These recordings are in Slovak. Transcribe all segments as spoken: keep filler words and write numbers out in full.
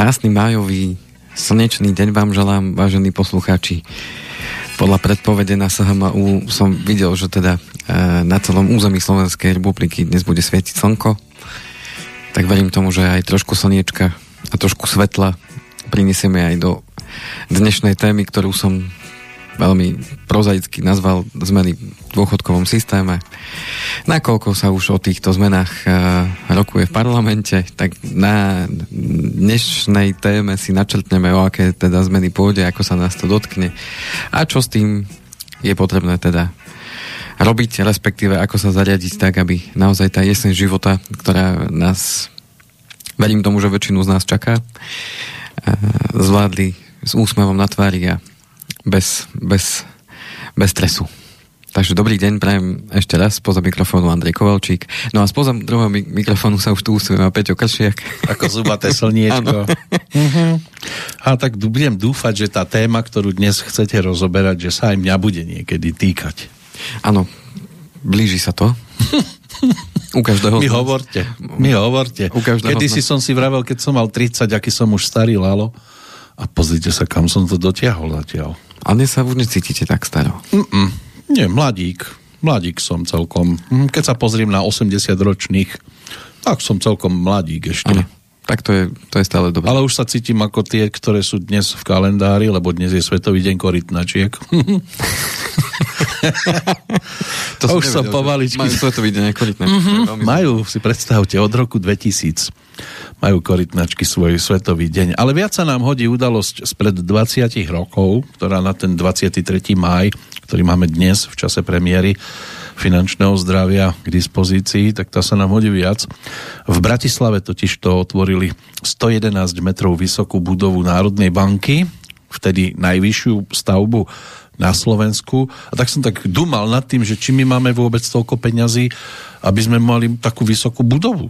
Krásny májový slnečný deň vám želám, vážení poslucháči. Podľa predpovede na es há em ú som videl, že teda na celom území Slovenskej republiky dnes bude svietiť slnko. Tak verím tomu, že aj trošku slniečka a trošku svetla prinesieme aj do dnešnej témy, ktorú som veľmi prozaicky nazval zmeny v dôchodkovom systéme. Nakoľko sa už o týchto zmenách rokuje v parlamente, tak na dnešnej téme si načrtneme, o aké teda zmeny pôjde, ako sa nás to dotkne a čo s tým je potrebné teda robiť, respektíve ako sa zariadiť tak, aby naozaj tá jeseň života, ktorá nás, verím tomu, že väčšinu z nás čaká, zvládli s úsmevom na tvári a Bez, bez, bez stresu. Takže dobrý deň, prajem ešte raz. Spoza mikrofónu Andrej Kovalčík. No a spoza druhého mikrofónu sa už tu úsmiem a Peťo Kašiak. Ako zubaté slniečko. uh-huh. A tak budem dúfať, že tá téma, ktorú dnes chcete rozoberať, že sa aj mňa bude niekedy týkať. Áno, blíži sa to. U každého. My hovorte. My hovorte. Kedysi som si vravel, keď som mal tridsať, aký som už starý, Lalo. A pozrite sa, kam som to dotiahol zatiaľ. A dnes sa už necítite tak staro? Mm-mm. Nie, mladík. Mladík som celkom. Keď sa pozriem na osemdesiatročných, tak som celkom mladík ešte. Ano. Tak to je, to je stále dobré. Ale už sa cítim ako tie, ktoré sú dnes v kalendári, lebo dnes je Svetový deň korytnačiek. To už som povaličky. Majú Svetový deň korytnačiek. Mm-hmm. Majú, si predstavte, od roku dvetisíc majú korytnačky svoj Svetový deň. Ale viac sa nám hodí udalosť spred dvadsať rokov, ktorá na ten dvadsiateho tretieho mája, ktorý máme dnes v čase premiéry finančného zdravia k dispozícii, tak tá sa nám hodí viac. V Bratislave totiž to otvorili stojedenásť metrov vysokú budovu Národnej banky, vtedy najvyššiu stavbu na Slovensku. A tak som tak dumal nad tým, že či my máme vôbec toľko peňazí, aby sme mali takú vysokú budovu.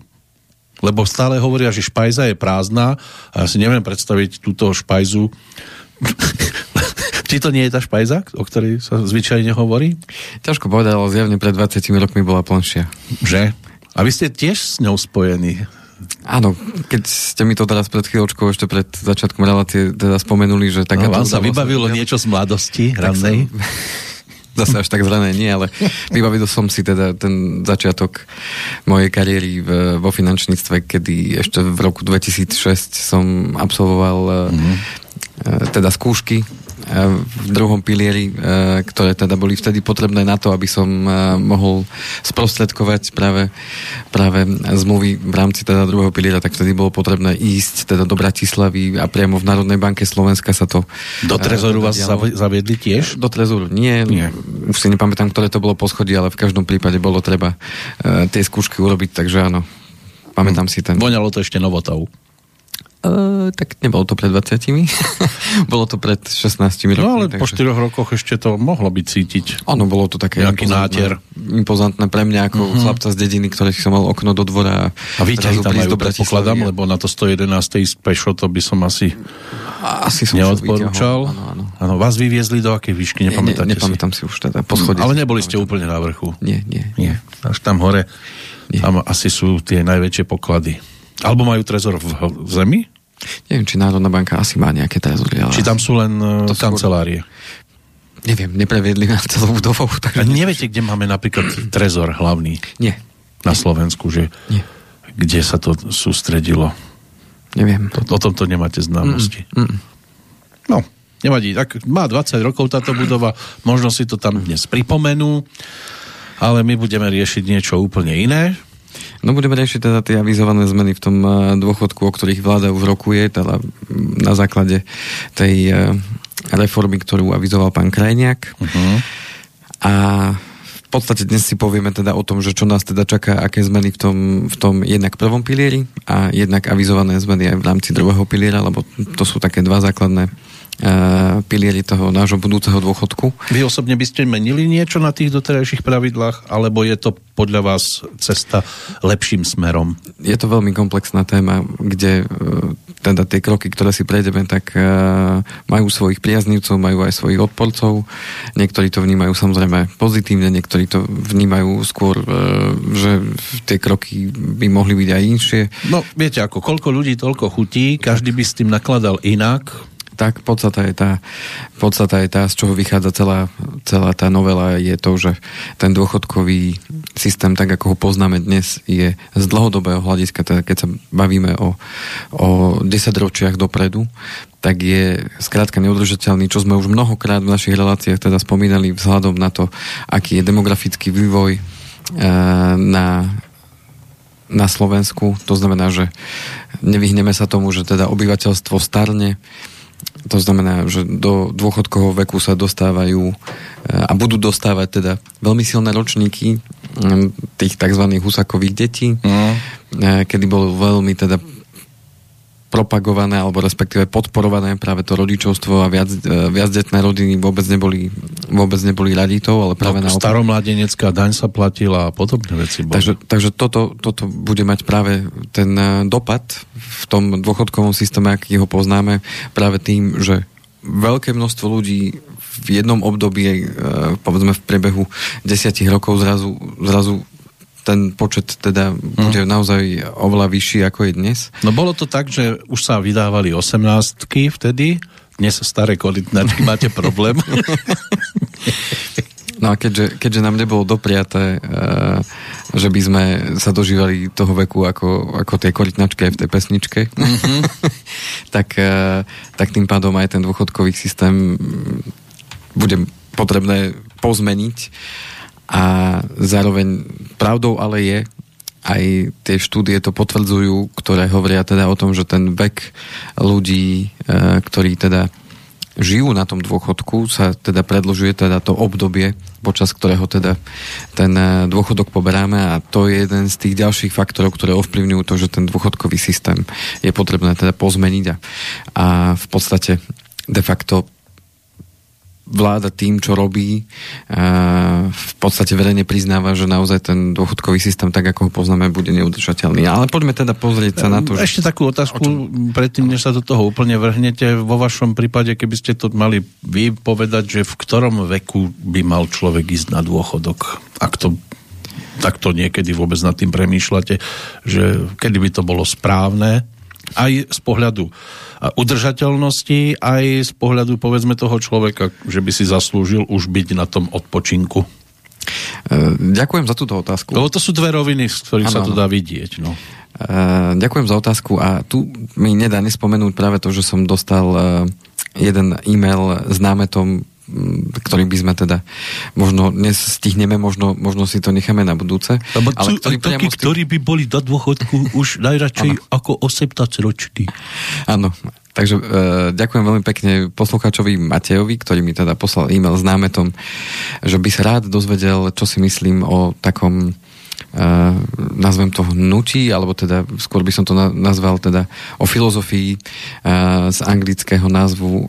Lebo stále hovoria, že špajza je prázdna a ja si neviem predstaviť túto špajzu. Či to nie je tá špajza, o ktorej sa zvyčajne hovorí? Ťažko povedať, ale zjavne pred dvadsiatimi rokmi bola plnšia. Že? A vy ste tiež s ňou spojení. Áno, keď ste mi to teraz pred chvíľočkou ešte pred začiatkom relácie teda spomenuli, že taká... No, vám sa vybavilo niečo z mladosti rannej? Zase až tak zrané nie, ale vybavil som si teda ten začiatok mojej kariéry vo finančníctve, kedy ešte v roku dvetisícšesť som absolvoval mm-hmm. teda skúšky v druhom pilieri, ktoré teda boli vtedy potrebné na to, aby som mohol sprostredkovať práve, práve zmluvy v rámci teda druhého piliera, tak vtedy bolo potrebné ísť teda do Bratislavy a priamo v Národnej banke Slovenska sa to... Do trezoru vás zaviedli tiež? Do trezoru nie, nie, už si nepamätám, ktoré to bolo poschodie, ale v každom prípade bolo treba tie skúšky urobiť, takže áno, pamätám hm. si ten... Voňalo to ešte novotou. Uh, tak nebolo to pred dvadsiatimi. Bolo to pred šestnástimi rokmi. No ale takže... po štyroch rokoch ešte to mohlo byť cítiť. Áno, bolo to také impozantné, impozantné pre mňa ako uh-huh. chlapca z dediny, ktorý som mal okno do dvora. A výťahy tam majú, predpokladám, lebo na to stojedenásť ísť pešo, to by som asi, asi som neodporúčal. Áno, áno. Áno, vás vyviezli do akej výšky, nepamätáte ne, ne, nepamätám si? Nepamätám si už teda. Po schode, ale neboli ste úplne na vrchu. Nie, nie. nie. Až tam hore, nie. Tam asi sú tie najväčšie poklady. Alebo majú trezor v, v zemi? Neviem, či Národná banka asi má nejaké trezory. Či tam sú len to kancelárie? Skôr... Neviem, nepreviedli na celú budovu. Takže... A neviete, kde máme napríklad trezor hlavný? Nie. Na Slovensku, že? Nie. Kde sa to sústredilo? Neviem. O tomto nemáte známosti. Mm-mm. No, nevadí. Tak má dvadsať rokov táto budova, možno si to tam dnes pripomenú, ale my budeme riešiť niečo úplne iné. No budeme riešiť teda tie avizované zmeny v tom dôchodku, o ktorých vláda už rokuje, teda na základe tej reformy, ktorú avizoval pán Krajniak. Uh-huh. A v podstate dnes si povieme teda o tom, že čo nás teda čaká, aké zmeny v tom, v tom jednak prvom pilieri a jednak avizované zmeny aj v rámci druhého piliera, lebo to sú také dva základné pilieri toho nášho budúceho dôchodku. Vy osobne by ste menili niečo na tých doterajších pravidlách, alebo je to podľa vás cesta lepším smerom? Je to veľmi komplexná téma, kde tá teda tie kroky, ktoré si prejdeme, tak majú svojich priaznivcov, majú aj svojich odporcov. Niektorí to vnímajú samozrejme pozitívne, niektorí to vnímajú skôr, že tie kroky by mohli byť aj inšie. No, viete ako, koľko ľudí, toľko chutí, každý by s tým nakladal inak. Tak, podstata je tá, podstata je tá, z čoho vychádza celá, celá tá novela, je to, že ten dôchodkový systém, tak ako ho poznáme dnes, je z dlhodobého hľadiska, teda keď sa bavíme o, o desaťročiach dopredu, tak je skrátka neudržateľný, čo sme už mnohokrát v našich reláciách teda spomínali vzhľadom na to, aký je demografický vývoj e, na na Slovensku. To znamená, že nevyhneme sa tomu, že teda obyvateľstvo starne. To znamená, že do dôchodkového veku sa dostávajú a budú dostávať teda veľmi silné ročníky tých tzv. Husákových detí, mm. kedy bolo veľmi teda propagované alebo respektíve podporované práve to rodičovstvo a viac, viacdetné rodiny vôbec neboli, vôbec neboli raditou, ale práve no, naopak. Staromládenecká daň sa platila a podobné veci boli. Takže, takže toto, toto bude mať práve ten dopad v tom dôchodkovom systéme, aký ho poznáme, práve tým, že veľké množstvo ľudí v jednom období, povedzme v priebehu desiatich rokov zrazu, zrazu ten počet teda bude mm. naozaj oveľa vyšší, ako je dnes. No bolo to tak, že už sa vydávali osemnástky vtedy, dnes staré korytnačky, máte problém. No a keďže, keďže nám nebolo dopriaté, že by sme sa dožívali toho veku ako, ako tie korytnačky aj v tej pesničke, mm-hmm. tak, tak tým pádom aj ten dôchodkový systém bude potrebné pozmeniť. A zároveň pravdou ale je, aj tie štúdie to potvrdzujú, ktoré hovoria teda o tom, že ten vek ľudí, ktorí teda žijú na tom dôchodku, sa teda predĺžuje teda to obdobie, počas ktorého teda ten dôchodok poberáme, a to je jeden z tých ďalších faktorov, ktoré ovplyvňujú to, že ten dôchodkový systém je potrebné teda pozmeniť a, a v podstate de facto vláda tým, čo robí, v podstate verejne priznáva, že naozaj ten dôchodkový systém, tak ako ho poznáme, bude neudržateľný. Ale poďme teda pozrieť sa na to. Ešte že... takú otázku, predtým, než sa do toho úplne vrhnete. Vo vašom prípade, keby ste to mali vy povedať, že v ktorom veku by mal človek ísť na dôchodok? Ak to takto niekedy vôbec nad tým premýšľate, že kedy by to bolo správne? Aj z pohľadu udržateľnosti, aj z pohľadu, povedzme, toho človeka, že by si zaslúžil už byť na tom odpočinku. Ďakujem za túto otázku. Lebo to sú dve roviny, z ktorých ano, sa to dá vidieť. No. Ďakujem za otázku a tu mi nedá nespomenúť práve to, že som dostal jeden e-mail s námetom, ktorý by sme teda možno nestihneme, možno, možno si to necháme na budúce. Lebo ale sú ktorí, takí, tým... ktorí by boli na dôchodku už najradšej ano. Ako osemnásťroční. Áno, takže e, ďakujem veľmi pekne poslucháčovi Matejovi, ktorý mi teda poslal e-mail s námetom, že by sa rád dozvedel, čo si myslím o takom Uh, nazvem to hnutí, alebo teda skôr by som to na, nazval teda o filozofii uh, z anglického názvu, uh,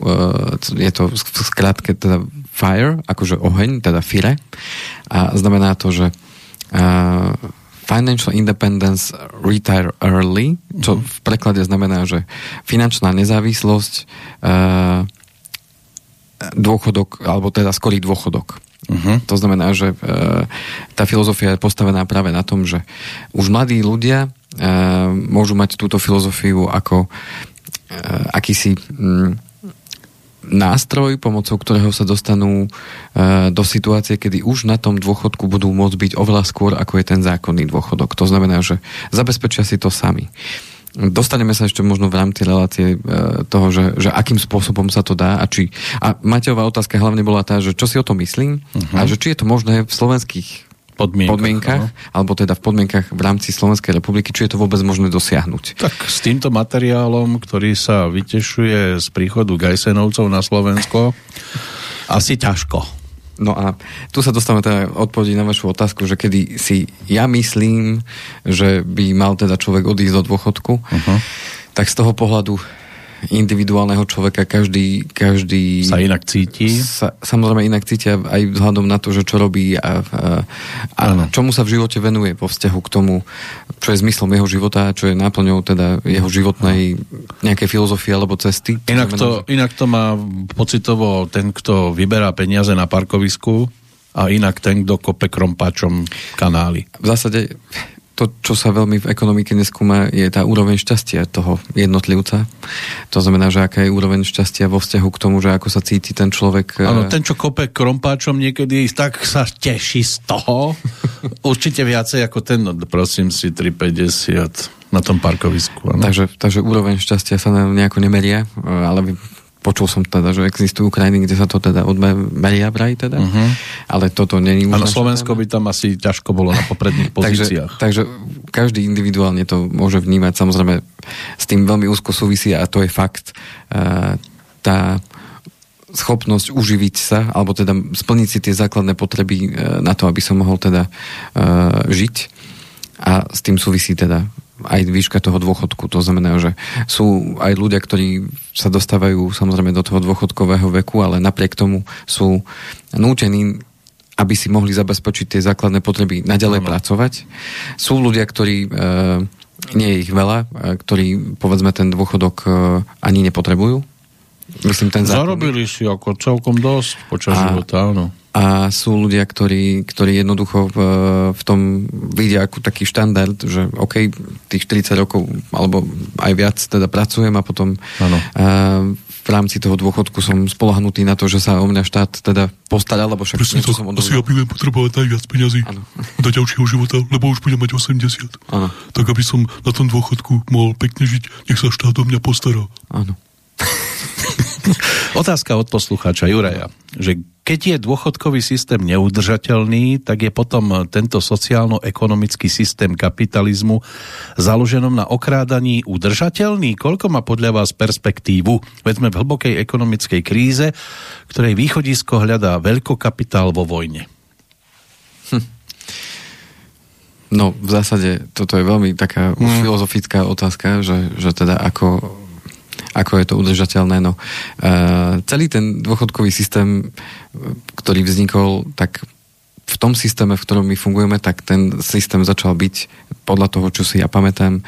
je to v skratke teda fire, akože oheň, teda fire, a znamená to, že uh, financial independence retire early, čo v preklade znamená, že finančná nezávislosť, uh, dôchodok, alebo teda skorý dôchodok. Uh-huh. To znamená, že e, tá filozofia je postavená práve na tom, že už mladí ľudia e, môžu mať túto filozofiu ako e, akýsi m, nástroj, pomocou ktorého sa dostanú e, do situácie, kedy už na tom dôchodku budú môcť byť oveľa skôr, ako je ten zákonný dôchodok. To znamená, že zabezpečia si to sami. Dostaneme sa ešte možno v rámci relácie toho, že, že akým spôsobom sa to dá a či... A Matejová otázka hlavne bola tá, že čo si o tom myslím uh-huh. a že či je to možné v slovenských podmienkach, podmienkach alebo teda v podmienkach v rámci Slovenskej republiky, či je to vôbec možné dosiahnuť. Tak s týmto materiálom, ktorý sa vytešuje z príchodu Gajsenovcov na Slovensko, asi ťažko. No a tu sa dostávame teda odpovedí na vašu otázku, že kedy si ja myslím, že by mal teda človek odísť do dôchodku, uh-huh. tak z toho pohľadu individuálneho človeka, každý, každý sa inak cíti. Sa, samozrejme inak cítia aj vzhľadom na to, že čo robí a, a, a čomu sa v živote venuje vo vzťahu k tomu, čo je zmyslom jeho života, čo je náplňou teda jeho životnej nejakej filozofie alebo cesty. Inak to, inak to má pocitovo ten, kto vyberá peniaze na parkovisku a inak ten, kto kope krompačom kanály. V zásade to, čo sa veľmi v ekonomike neskúma, je tá úroveň šťastia toho jednotlivca. To znamená, že aká je úroveň šťastia vo vzťahu k tomu, že ako sa cíti ten človek. Áno, ten, čo kope krompáčom niekedy, tak sa teší z toho. Určite viacej ako ten, prosím si, tri päťdesiat na tom parkovisku. Ano? Takže, takže úroveň šťastia sa nám nejako nemeria, ale počul som teda, že existujú krajiny, kde sa to teda odmeria vraj teda, uh-huh. ale toto není už... Ale Slovensko by tam asi ťažko bolo na popredných pozíciách. takže, takže každý individuálne to môže vnímať, samozrejme s tým veľmi úzko súvisí a to je fakt. Tá schopnosť uživiť sa, alebo teda splniť si tie základné potreby na to, aby som mohol teda žiť a s tým súvisí teda aj výška toho dôchodku. To znamená, že sú aj ľudia, ktorí sa dostávajú samozrejme do toho dôchodkového veku, ale napriek tomu sú nútení, aby si mohli zabezpečiť tie základné potreby naďalej no, no. pracovať. Sú ľudia, ktorí, e, nie je ich veľa, ktorí povedzme ten dôchodok e, ani nepotrebujú. Myslím, ten zákon... Zarobili si ako celkom dosť počas života, áno. A sú ľudia, ktorí, ktorí jednoducho v, v tom vidia ako taký štandard, že OK, tých štyridsať rokov, alebo aj viac teda pracujem a potom a v rámci toho dôchodku som spolahnutý na to, že sa o mňa štát teda postaral, lebo však presne niečo to, som odovzal. Asi ja budem potrebovať najviac peňazí ano. do ďalšieho života, lebo už budem mať osemdesiat. Ano. Tak aby som na tom dôchodku mohol pekne žiť, nech sa štát o mňa postaral. Áno. Otázka od poslucháča Juraja, že keď je dôchodkový systém neudržateľný, tak je potom tento sociálno-ekonomický systém kapitalizmu založenom na okrádaní udržateľný? Koľko má podľa vás perspektívu? Veď sme v hlbokej ekonomickej kríze, ktorej východisko hľadá veľkokapitál vo vojne. Hm. No, v zásade toto je veľmi taká hmm. filozofická otázka, že, že teda ako... ako je to udržateľné. No, uh, celý ten dôchodkový systém, ktorý vznikol, tak v tom systéme, v ktorom my fungujeme, tak ten systém začal byť, podľa toho, čo si ja pamätám, uh,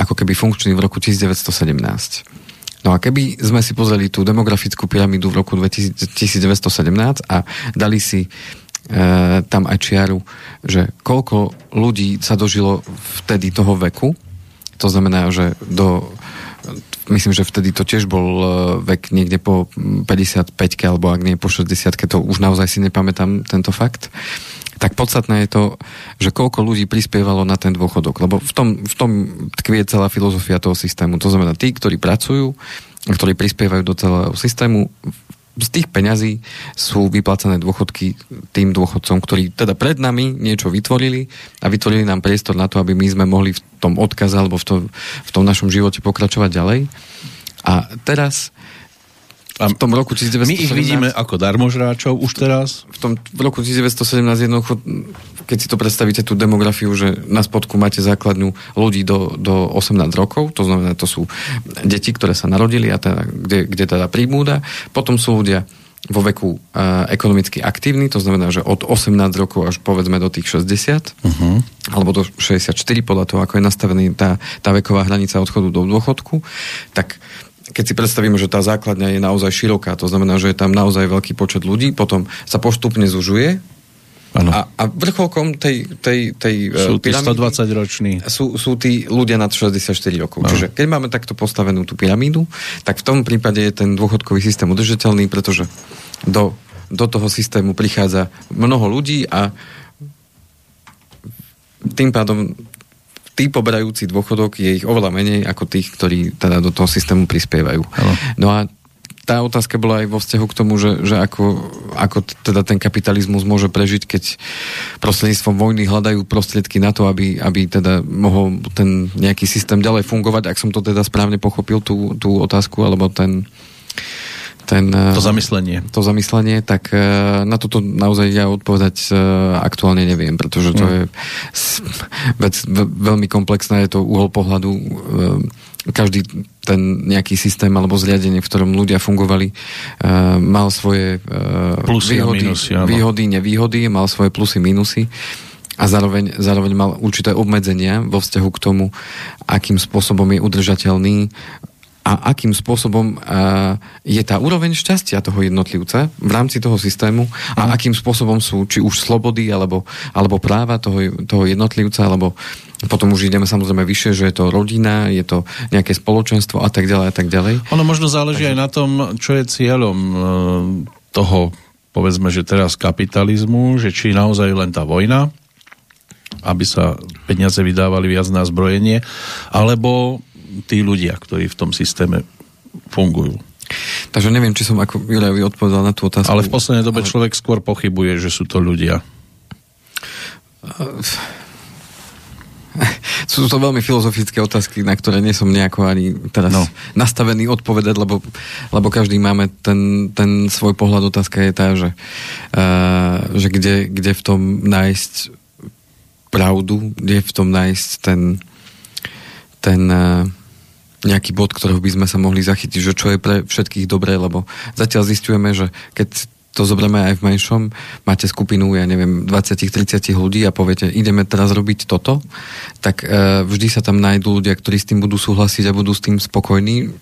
ako keby funkčný v roku devätnásť sedemnásť. No a keby sme si pozreli tú demografickú pyramídu v roku devätnásť sedemnásť a dali si uh, tam aj čiaru, že koľko ľudí sa dožilo vtedy toho veku, to znamená, že do... Myslím, že vtedy to tiež bol vek niekde po päťdesiatpäťke alebo ak nie po šesťdesiatke, to už naozaj si nepamätám tento fakt. Tak podstatné je to, že koľko ľudí prispievalo na ten dôchodok, lebo v tom, v tom tkvie celá filozofia toho systému. To znamená, tí, ktorí pracujú, ktorí prispievajú do celého systému, z tých peňazí sú vyplácané dôchodky tým dôchodcom, ktorí teda pred nami niečo vytvorili a vytvorili nám priestor na to, aby my sme mohli v tom odkaze alebo v, to, v tom našom živote pokračovať ďalej. A teraz v tom roku devätnásť sedemnásť... My ich vidíme ako darmožráčov už teraz. V tom v roku devätnásť sedemnásť jednoducho, keď si to predstavíte, tú demografiu, že na spodku máte základňu ľudí do, do osemnásť rokov, to znamená, to sú deti, ktoré sa narodili a teda, kde, kde teda príbúda. Potom sú ľudia vo veku uh, ekonomicky aktívni, to znamená, že od osemnásť rokov až povedzme do tých šesťdesiat, uh-huh. alebo do šesťdesiatštyri, podľa toho, ako je nastavená tá, tá veková hranica odchodu do dôchodku, tak keď si predstavíme, že tá základňa je naozaj široká, to znamená, že je tam naozaj veľký počet ľudí, potom sa postupne zužuje a, a vrcholkom tej, tej, tej sú tí stodvadsaťroční. Sú, sú tí ľudia nad šesťdesiatštyri rokov. Ano. Čiže keď máme takto postavenú tú pyramídu, tak v tom prípade je ten dôchodkový systém udržateľný, pretože do, do toho systému prichádza mnoho ľudí a tým pádom tí poberajúci dôchodok je ich oveľa menej ako tých, ktorí teda do toho systému prispievajú. Hello. No a tá otázka bola aj vo vzťahu k tomu, že, že ako, ako teda ten kapitalizmus môže prežiť, keď prostredníctvom vojny hľadajú prostriedky na to, aby, aby teda mohol ten nejaký systém ďalej fungovať, ak som to teda správne pochopil tú, tú otázku, alebo ten... Ten, to zamyslenie. To zamyslenie, tak na toto naozaj ja odpovedať aktuálne neviem, pretože to mm. je vec veľmi komplexná, je to uhol pohľadu každý ten nejaký systém alebo zriadenie, v ktorom ľudia fungovali, uh, mal svoje uh, plusy, výhody, minusy, výhody, nevýhody, mal svoje plusy, minusy a zároveň, zároveň mal určité obmedzenia vo vzťahu k tomu, akým spôsobom je udržateľný a akým spôsobom uh, je tá úroveň šťastia toho jednotlivca v rámci toho systému a akým spôsobom sú či už slobody alebo, alebo práva toho, toho jednotlivca alebo potom už ideme samozrejme vyššie, že je to rodina, je to nejaké spoločenstvo a tak ďalej a tak ďalej. Ono možno záleží aj na tom, čo je cieľom toho, povedzme, že teraz kapitalizmu, že či naozaj len tá vojna, aby sa peniaze vydávali viac na zbrojenie, alebo tí ľudia, ktorí v tom systéme fungujú. Takže neviem, či som ako Jurajovi odpovedal na tú otázku. Ale v poslednej dobe ale... človek skôr pochybuje, že sú to ľudia. Uh... Sú to veľmi filozofické otázky, na ktoré nie som nejako ani teraz no. nastavený odpovedať, lebo, lebo každý máme ten, ten svoj pohľad. Otázka je tá, že, uh, že kde, kde v tom nájsť pravdu, kde v tom nájsť ten, ten uh, nejaký bod, ktorého by sme sa mohli zachytiť, že čo je pre všetkých dobré, lebo zatiaľ zistujeme, že keď to zoberieme aj v menšom, máte skupinu, ja neviem, dvadsať tridsať ľudí a poviete, ideme teraz robiť toto, tak e, vždy sa tam nájdú ľudia, ktorí s tým budú súhlasiť a budú s tým spokojní,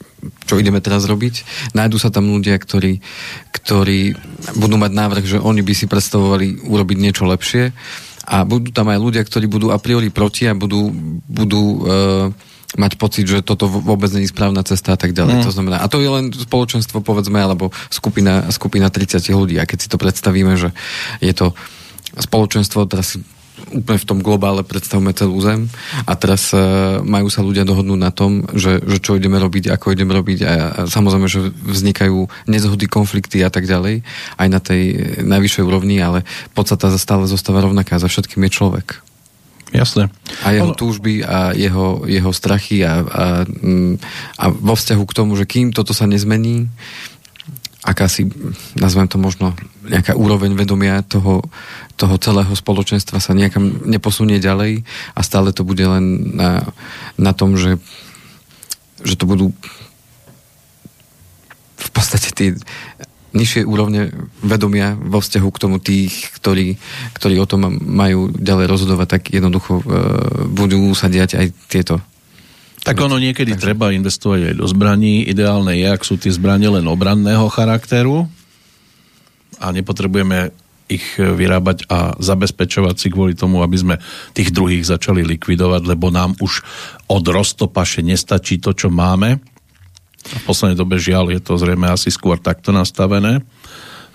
čo ideme teraz robiť. Nájdú sa tam ľudia, ktorí, ktorí budú mať návrh, že oni by si predstavovali urobiť niečo lepšie a budú tam aj ľudia, ktorí budú a priori proti a budú... budú e, mať pocit, že toto vôbec nie je správna cesta a tak ďalej. Mm. To znamená, a to je len spoločenstvo, povedzme, alebo skupina, skupina tridsať ľudí. A keď si to predstavíme, že je to spoločenstvo, teraz úplne v tom globále predstavme celú zem a teraz uh, majú sa ľudia dohodnúť na tom, že, že čo ideme robiť, ako ideme robiť a, a samozrejme, že vznikajú nezhody, konflikty a tak ďalej, aj na tej najvyššej úrovni, ale podstata stále zostáva rovnaká, za všetkým je človek. Jasné. A jeho túžby a jeho, jeho strachy a, a, a vo vzťahu k tomu, že kým toto sa nezmení, aká si, nazvem to možno, nejaká úroveň vedomia toho, toho celého spoločenstva sa nejakam neposunie ďalej a stále to bude len na, na tom, že, že to budú v podstate tie nižšie úrovne vedomia vo vzťahu k tomu tých, ktorí, ktorí o tom majú ďalej rozhodovať, tak jednoducho e, budú sa diať aj tieto. Tak ono niekedy Takže. treba investovať aj do zbraní. Ideálne je, ak sú tie zbranie len obranného charakteru a nepotrebujeme ich vyrábať a zabezpečovať si kvôli tomu, aby sme tých druhých začali likvidovať, lebo nám už od roztopaše nestačí to, čo máme. V poslednej dobe žiaľ je to zrejme asi skôr takto nastavené,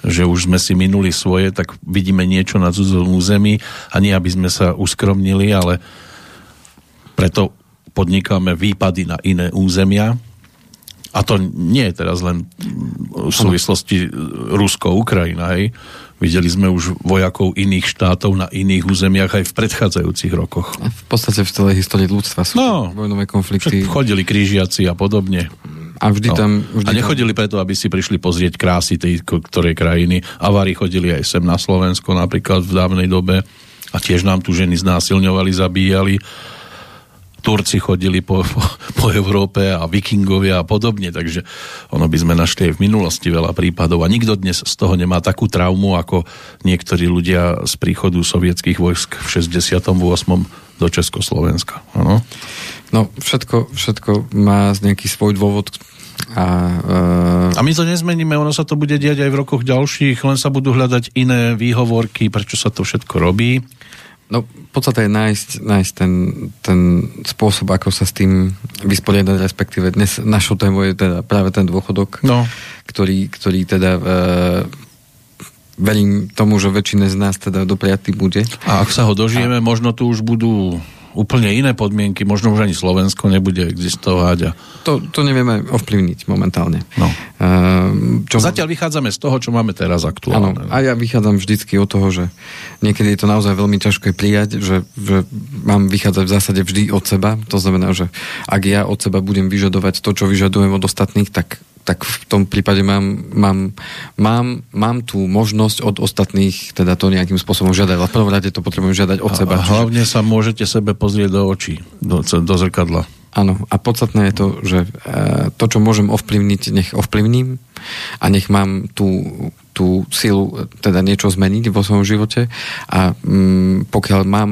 že už sme si minuli svoje, tak vidíme niečo na cudzom území a nie aby sme sa uskromnili, ale preto podnikáme výpady na iné územia a to nie je teraz len v súvislosti Rusko-Ukrajina, hej. Videli sme už vojakov iných štátov na iných územiach aj v predchádzajúcich rokoch. V podstate v celej histórii ľudstva sú no, vojnové konflikty. Chodili krížiaci a podobne. A, vždy no. tam, vždy a nechodili tam... preto, aby si prišli pozrieť krásy tej ktorej krajiny. Avári chodili aj sem na Slovensko napríklad v dávnej dobe a tiež nám tu ženy znásilňovali, zabíjali. Turci chodili po, po, po Európe a vikingovia a podobne, takže ono by sme našli aj v minulosti veľa prípadov a nikto dnes z toho nemá takú traumu ako niektorí ľudia z príchodu sovietských vojsk v šesťdesiatom ôsmom do Československa. Ano? No, všetko, všetko má nejaký svoj dôvod a, uh... a my to nezmeníme, ono sa to bude diať aj v rokoch ďalších, len sa budú hľadať iné výhovorky, prečo sa to všetko robí. No, v podstate je nájsť, nájsť ten, ten spôsob, ako sa s tým vysporiadať, respektíve dnes našou témou je teda práve ten dôchodok, no. ktorý, ktorý teda uh... verím tomu, že väčšina z nás teda dopriatý bude. A ak sa ho dožijeme, a... možno tu už budú úplne iné podmienky, možno už ani Slovensko nebude existovať. A... To, to nevieme ovplyvniť momentálne. No. Uh, čo... Zatiaľ vychádzame z toho, čo máme teraz aktuálne. Áno, a ja vychádzam vždycky od toho, že niekedy je to naozaj veľmi ťažké prijať, že, že mám vychádzať v zásade vždy od seba. To znamená, že ak ja od seba budem vyžadovať to, čo vyžadujem od ostatných, tak tak v tom prípade mám, mám, mám, mám tú možnosť od ostatných teda to nejakým spôsobom žiadať. Ale v prvom rade to potrebujem žiadať od a seba. Hlavne čiže... sa môžete sebe pozrieť do očí, do, do zrkadla. Áno, a podstatné je to, že to, čo môžem ovplyvniť, nech ovplyvním a nech mám tú, tú silu teda niečo zmeniť vo svojom živote a mm, pokiaľ mám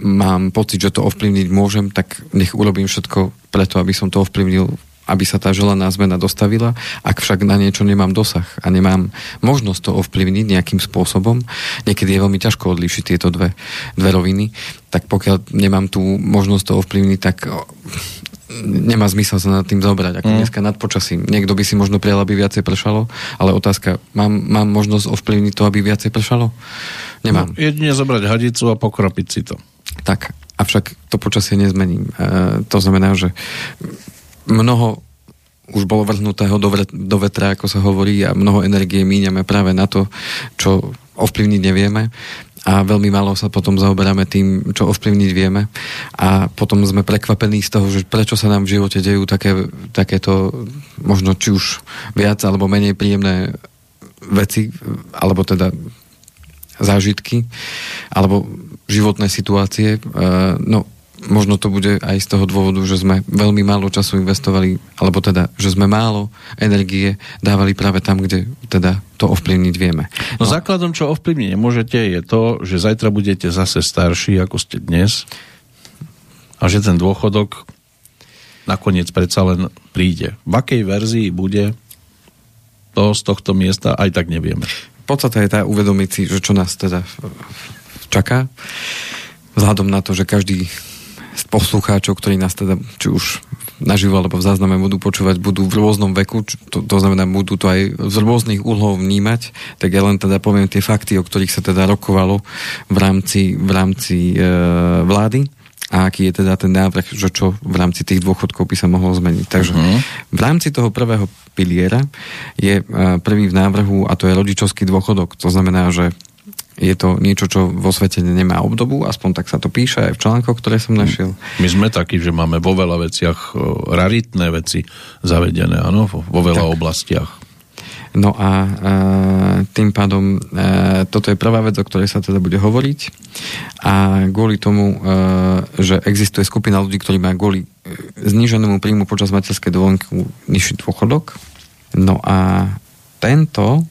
mám pocit, že to ovplyvniť môžem, tak nech urobím všetko preto, aby som to ovplyvnil, aby sa tá želaná zmena dostavila. Ak však na niečo nemám dosah a nemám možnosť to ovplyvniť nejakým spôsobom, niekedy je veľmi ťažko odlíšiť tieto dve, dve roviny, tak pokiaľ nemám tú možnosť to ovplyvniť, tak nemá zmysel sa nad tým zaobrať. Ako mm. dneska nad počasím. Niekto by si možno prijal, aby viacej pršalo, ale otázka, mám, mám možnosť ovplyvniť to, aby viacej pršalo? Nemám. No, jedine zobrať hadicu a pokropiť si to. Tak, avšak to počasie nezmením. E, to znamená, že mnoho už bolo vrhnutého do, vre, do vetra, ako sa hovorí, a mnoho energie míňame práve na to, čo ovplyvniť nevieme a veľmi málo sa potom zaoberáme tým, čo ovplyvniť vieme a potom sme prekvapení z toho, že prečo sa nám v živote dejú také, takéto možno či už viac alebo menej príjemné veci, alebo teda zážitky, alebo životné situácie. No, možno to bude aj z toho dôvodu, že sme veľmi málo času investovali, alebo teda, že sme málo energie dávali práve tam, kde teda to ovplyvniť vieme. No, no základom, čo ovplyvniť nemôžete, je to, že zajtra budete zase starší, ako ste dnes a že ten dôchodok nakoniec predsa len príde. V akej verzii bude to z tohto miesta, aj tak nevieme. Podstata je tá uvedomiť si, že čo nás teda čaká, vzhľadom na to, že každý z poslucháčov, ktorí nás teda či už naživo alebo v zázname budú počúvať, budú v rôznom veku, to, to znamená, budú to aj z rôznych uhlov vnímať, tak ja len teda poviem tie fakty, o ktorých sa teda rokovalo v rámci, v rámci e, vlády a aký je teda ten návrh, že čo v rámci tých dôchodkov by sa mohlo zmeniť. Takže uh-huh. v rámci toho prvého piliera je e, prvý v návrhu a to je rodičovský dôchodok. To znamená, že je to niečo, čo vo svete nemá obdobu, aspoň tak sa to píše aj v článkoch, ktoré som našiel. My sme takí, že máme vo veľa veciach raritné veci zavedené, áno, vo veľa tak. Oblastiach. No a e, tým pádom e, toto je prvá vec, o ktorej sa teda bude hovoriť a kvôli tomu, e, že existuje skupina ľudí, ktorí má kvôli zníženému príjmu počas materskej dovolenky nižší dôchodok. No a tento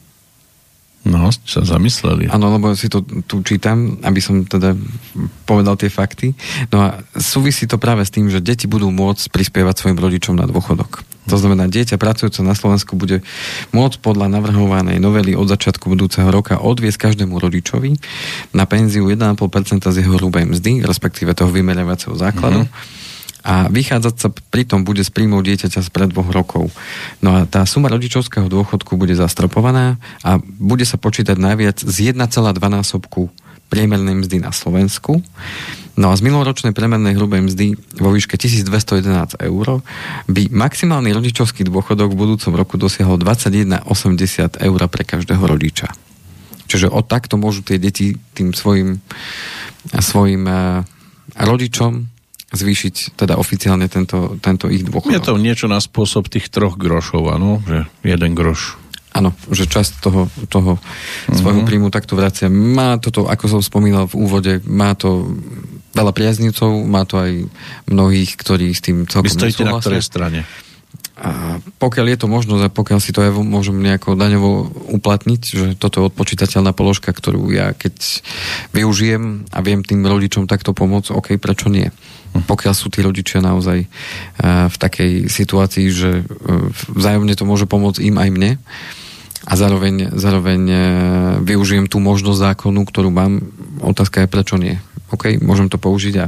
No, sa zamysleli. Áno, lebo si to tu čítam, aby som teda povedal tie fakty. No a súvisí to práve s tým, že deti budú môcť prispievať svojim rodičom na dôchodok. To znamená, dieťa pracujúce na Slovensku bude môcť podľa navrhovanej novely od začiatku budúceho roka odviesť každému rodičovi na penziu jeden a pol percenta z jeho hrubej mzdy, respektíve toho vymeravacieho základu. Mm-hmm. A vychádzať sa pritom bude z príjmov dieťaťa spred dvoch rokov. No a tá suma rodičovského dôchodku bude zastropovaná a bude sa počítať najviac z jeden celá dva násobku priemernej mzdy na Slovensku. No a z minuloročnej priemernej hrubej mzdy vo výške tisícdvestojedenásť eur by maximálny rodičovský dôchodok v budúcom roku dosiahol dvadsaťjeden osemdesiat eur pre každého rodiča. Čiže o takto môžu tie deti tým svojim, svojim rodičom zvýšiť teda oficiálne tento, tento ich dôchodok. Je to niečo na spôsob tých troch grošov, áno? Že jeden groš. Áno, že časť toho, toho mm-hmm. svojho príjmu takto vracia. Má toto, ako som spomínal v úvode, má to veľa priaznivcov, má to aj mnohých, ktorí s tým celkom nesúhlasia. Vy stojíte na ktorej strane? A pokiaľ je to možnosť a pokiaľ si to aj môžem nejako daňovo uplatniť, že toto je odpočítateľná položka, ktorú ja keď využijem a viem tým rodičom takto pomôcť, ok, prečo nie? Pokiaľ sú tí rodičia naozaj v takej situácii, že vzájomne to môže pomôcť im aj mne a zároveň, zároveň využijem tú možnosť zákonu, ktorú mám, otázka je prečo nie? Ok, môžem to použiť a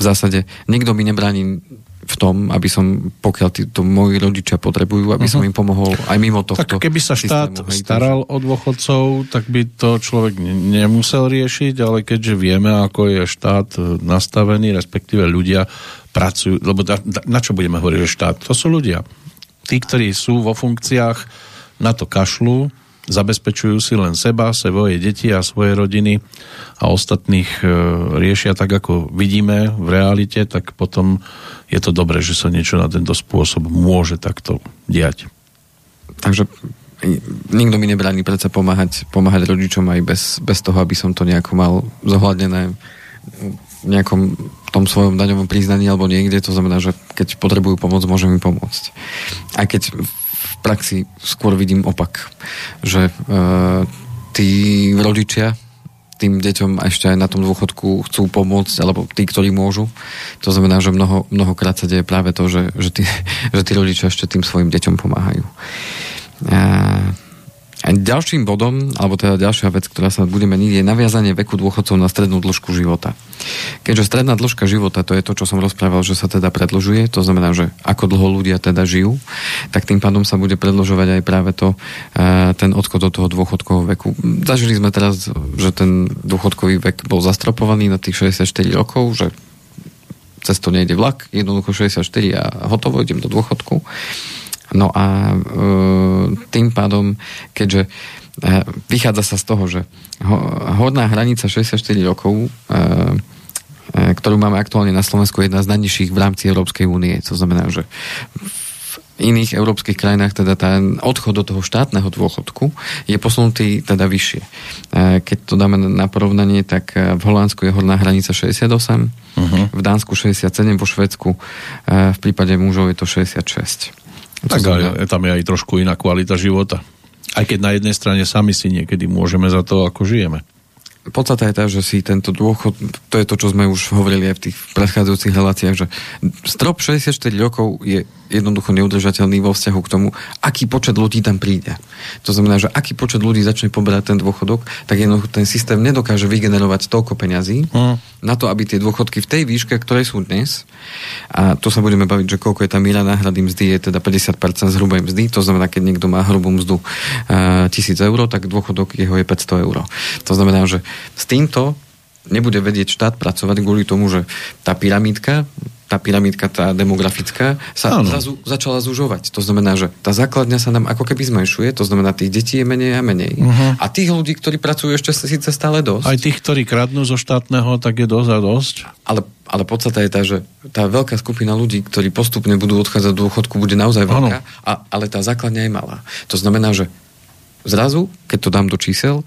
v zásade nikto mi nebráni v tom, aby som, pokiaľ to moji rodičia potrebujú, aby som im pomohol aj mimo tohto. Tak keby sa štát systému, staral o dôchodcov, tak by to človek nemusel riešiť, ale keďže vieme, ako je štát nastavený, respektíve ľudia pracujú, lebo da, da, na čo budeme hovoriť, že štát? To sú ľudia. Tí, ktorí sú vo funkciách, na to kašľú, zabezpečujú si len seba, svoje deti a svoje rodiny a ostatných riešia tak, ako vidíme v realite, tak potom je to dobré, že sa niečo na tento spôsob môže takto diať. Takže nikto mi nebráni predsa pomáhať, pomáhať rodičom aj bez, bez toho, aby som to nejako mal zohľadnené nejakom tom svojom daňovom priznaní alebo niekde, to znamená, že keď potrebujú pomoc, môžem im pomôcť. Aj keď v praxi skôr vidím opak, že e, tí rodičia tým deťom ešte aj na tom dôchodku chcú pomôcť, alebo tí, ktorí môžu. To znamená, že mnoho, mnohokrát sa deje práve to, že, že, tí, že tí rodičia ešte tým svojim deťom pomáhajú. A, a ďalším bodom, alebo teda ďalšia vec, ktorá sa bude meniť, je naviazanie veku dôchodcov na strednú dĺžku života. Keďže stredná dĺžka života, to je to, čo som rozprával, že sa teda predlžuje, to znamená, že ako dlho ľudia teda žijú, tak tým pádom sa bude predlžovať aj práve to, ten odchod do toho dôchodkového veku. Zažili sme teraz, že ten dôchodkový vek bol zastropovaný na tých šesťdesiatštyri rokov, že cez to nejde vlak, jednoducho šesťdesiatštyri a hotovo, idem do dôchodku. No a tým pádom, keďže vychádza sa z toho, že horná hranica šesťdesiatštyri rokov, ktorú máme aktuálne na Slovensku, je jedna z najnižších v rámci Európskej únie. To znamená, že v iných európskych krajinách teda ten odchod do toho štátneho dôchodku je posunutý teda vyššie. Keď to dáme na porovnanie, tak v Holandsku je horná hranica šesťdesiatosem, uh-huh. v Dánsku šesťdesiatsedem, vo Švédsku v prípade mužov je to šesťdesiatšesť. Tak ale tam je aj trošku iná kvalita života. Aj keď na jednej strane sami si niekedy môžeme za to, ako žijeme. Podstata je tá, že si tento dôchod, to je to, čo sme už hovorili aj v tých predchádzajúcich reláciách, že strop šesťdesiatštyri rokov je jednoducho neudržateľný vo vzťahu k tomu, aký počet ľudí tam príde. To znamená, že aký počet ľudí začne poberať ten dôchodok, tak jednoducho ten systém nedokáže vygenerovať toľko peňazí mm. na to, aby tie dôchodky v tej výške, ktoré sú dnes, a tu sa budeme baviť, že koľko je tá miera náhrady mzdy, je teda päťdesiat percent z hrubej mzdy, to znamená, keď niekto má hrubú mzdu tisíc eur, tak dôchodok jeho je päťsto eur. To znamená, že s týmto nebude vedieť štát pracovať kvôli tomu, že tá pyramídka, tá pyramídka, tá demografická, sa zrazu začala zužovať. To znamená, že tá základňa sa nám ako keby zmenšuje, to znamená, tých detí je menej a menej. Uh-huh. A tých ľudí, ktorí pracujú ešte síce stále dosť. Aj tých, ktorí kradnú zo štátneho, tak je dosť a dosť. Ale, ale podstata je tá, že tá veľká skupina ľudí, ktorí postupne budú odchádzať do dôchodku, bude naozaj veľká, a, ale tá základňa je malá. To znamená, že zrazu, keď to dám do čísel,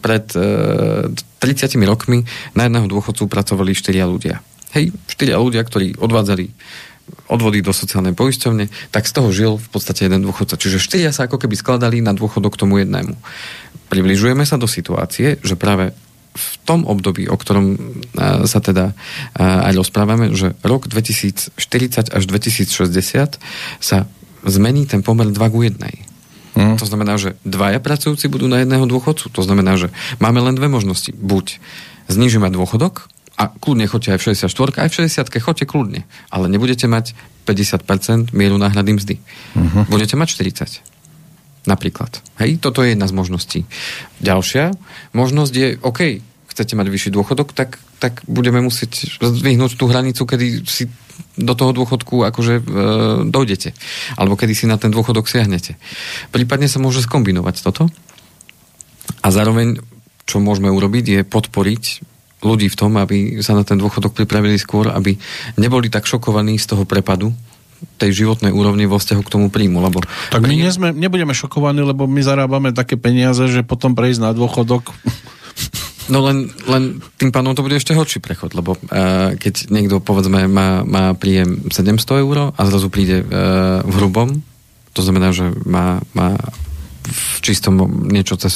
pred tridsiatimi rokmi na jedného dôchodcu pracovali štyria ľudia. Hej, štyria ľudia, ktorí odvádzali odvody do sociálnej poisťovne, tak z toho žil v podstate jeden dôchodca. Čiže štyria sa ako keby skladali na dôchodok tomu jednému. Približujeme sa do situácie, že práve v tom období, o ktorom sa teda aj rozprávame, že rok dvetisícštyridsať až dvetisícšesťdesiat sa zmení ten pomer dva ku jednej. Hmm. To znamená, že dvaja pracujúci budú na jedného dôchodcu. To znamená, že máme len dve možnosti. Buď znížime dôchodok a kľudne choďte aj v šesťdesiatštyri, aj v šesťdesiatke choďte kľudne, ale nebudete mať päťdesiat percent mieru náhrady mzdy. Uh-huh. Budete mať štyridsať. Napríklad. Hej, toto je jedna z možností. Ďalšia možnosť je, OK, chcete mať vyšší dôchodok, tak, tak budeme musieť zdvihnúť tú hranicu, kedy si do toho dôchodku akože e, dojdete. Alebo kedy si na ten dôchodok siahnete. Prípadne sa môže skombinovať toto. A zároveň, čo môžeme urobiť, je podporiť ľudí v tom, aby sa na ten dôchodok pripravili skôr, aby neboli tak šokovaní z toho prepadu tej životnej úrovni vo vzťahu k tomu príjmu. Lebo tak my nie sme, nebudeme šokovaní, lebo my zarábame také peniaze, že potom prejsť na dôchodok... No len, len tým pánom to bude ešte horší prechod, lebo uh, keď niekto, povedzme, má, má príjem sedemsto eur a zrazu príde uh, v hrubom, to znamená, že má, má v čistom niečo cez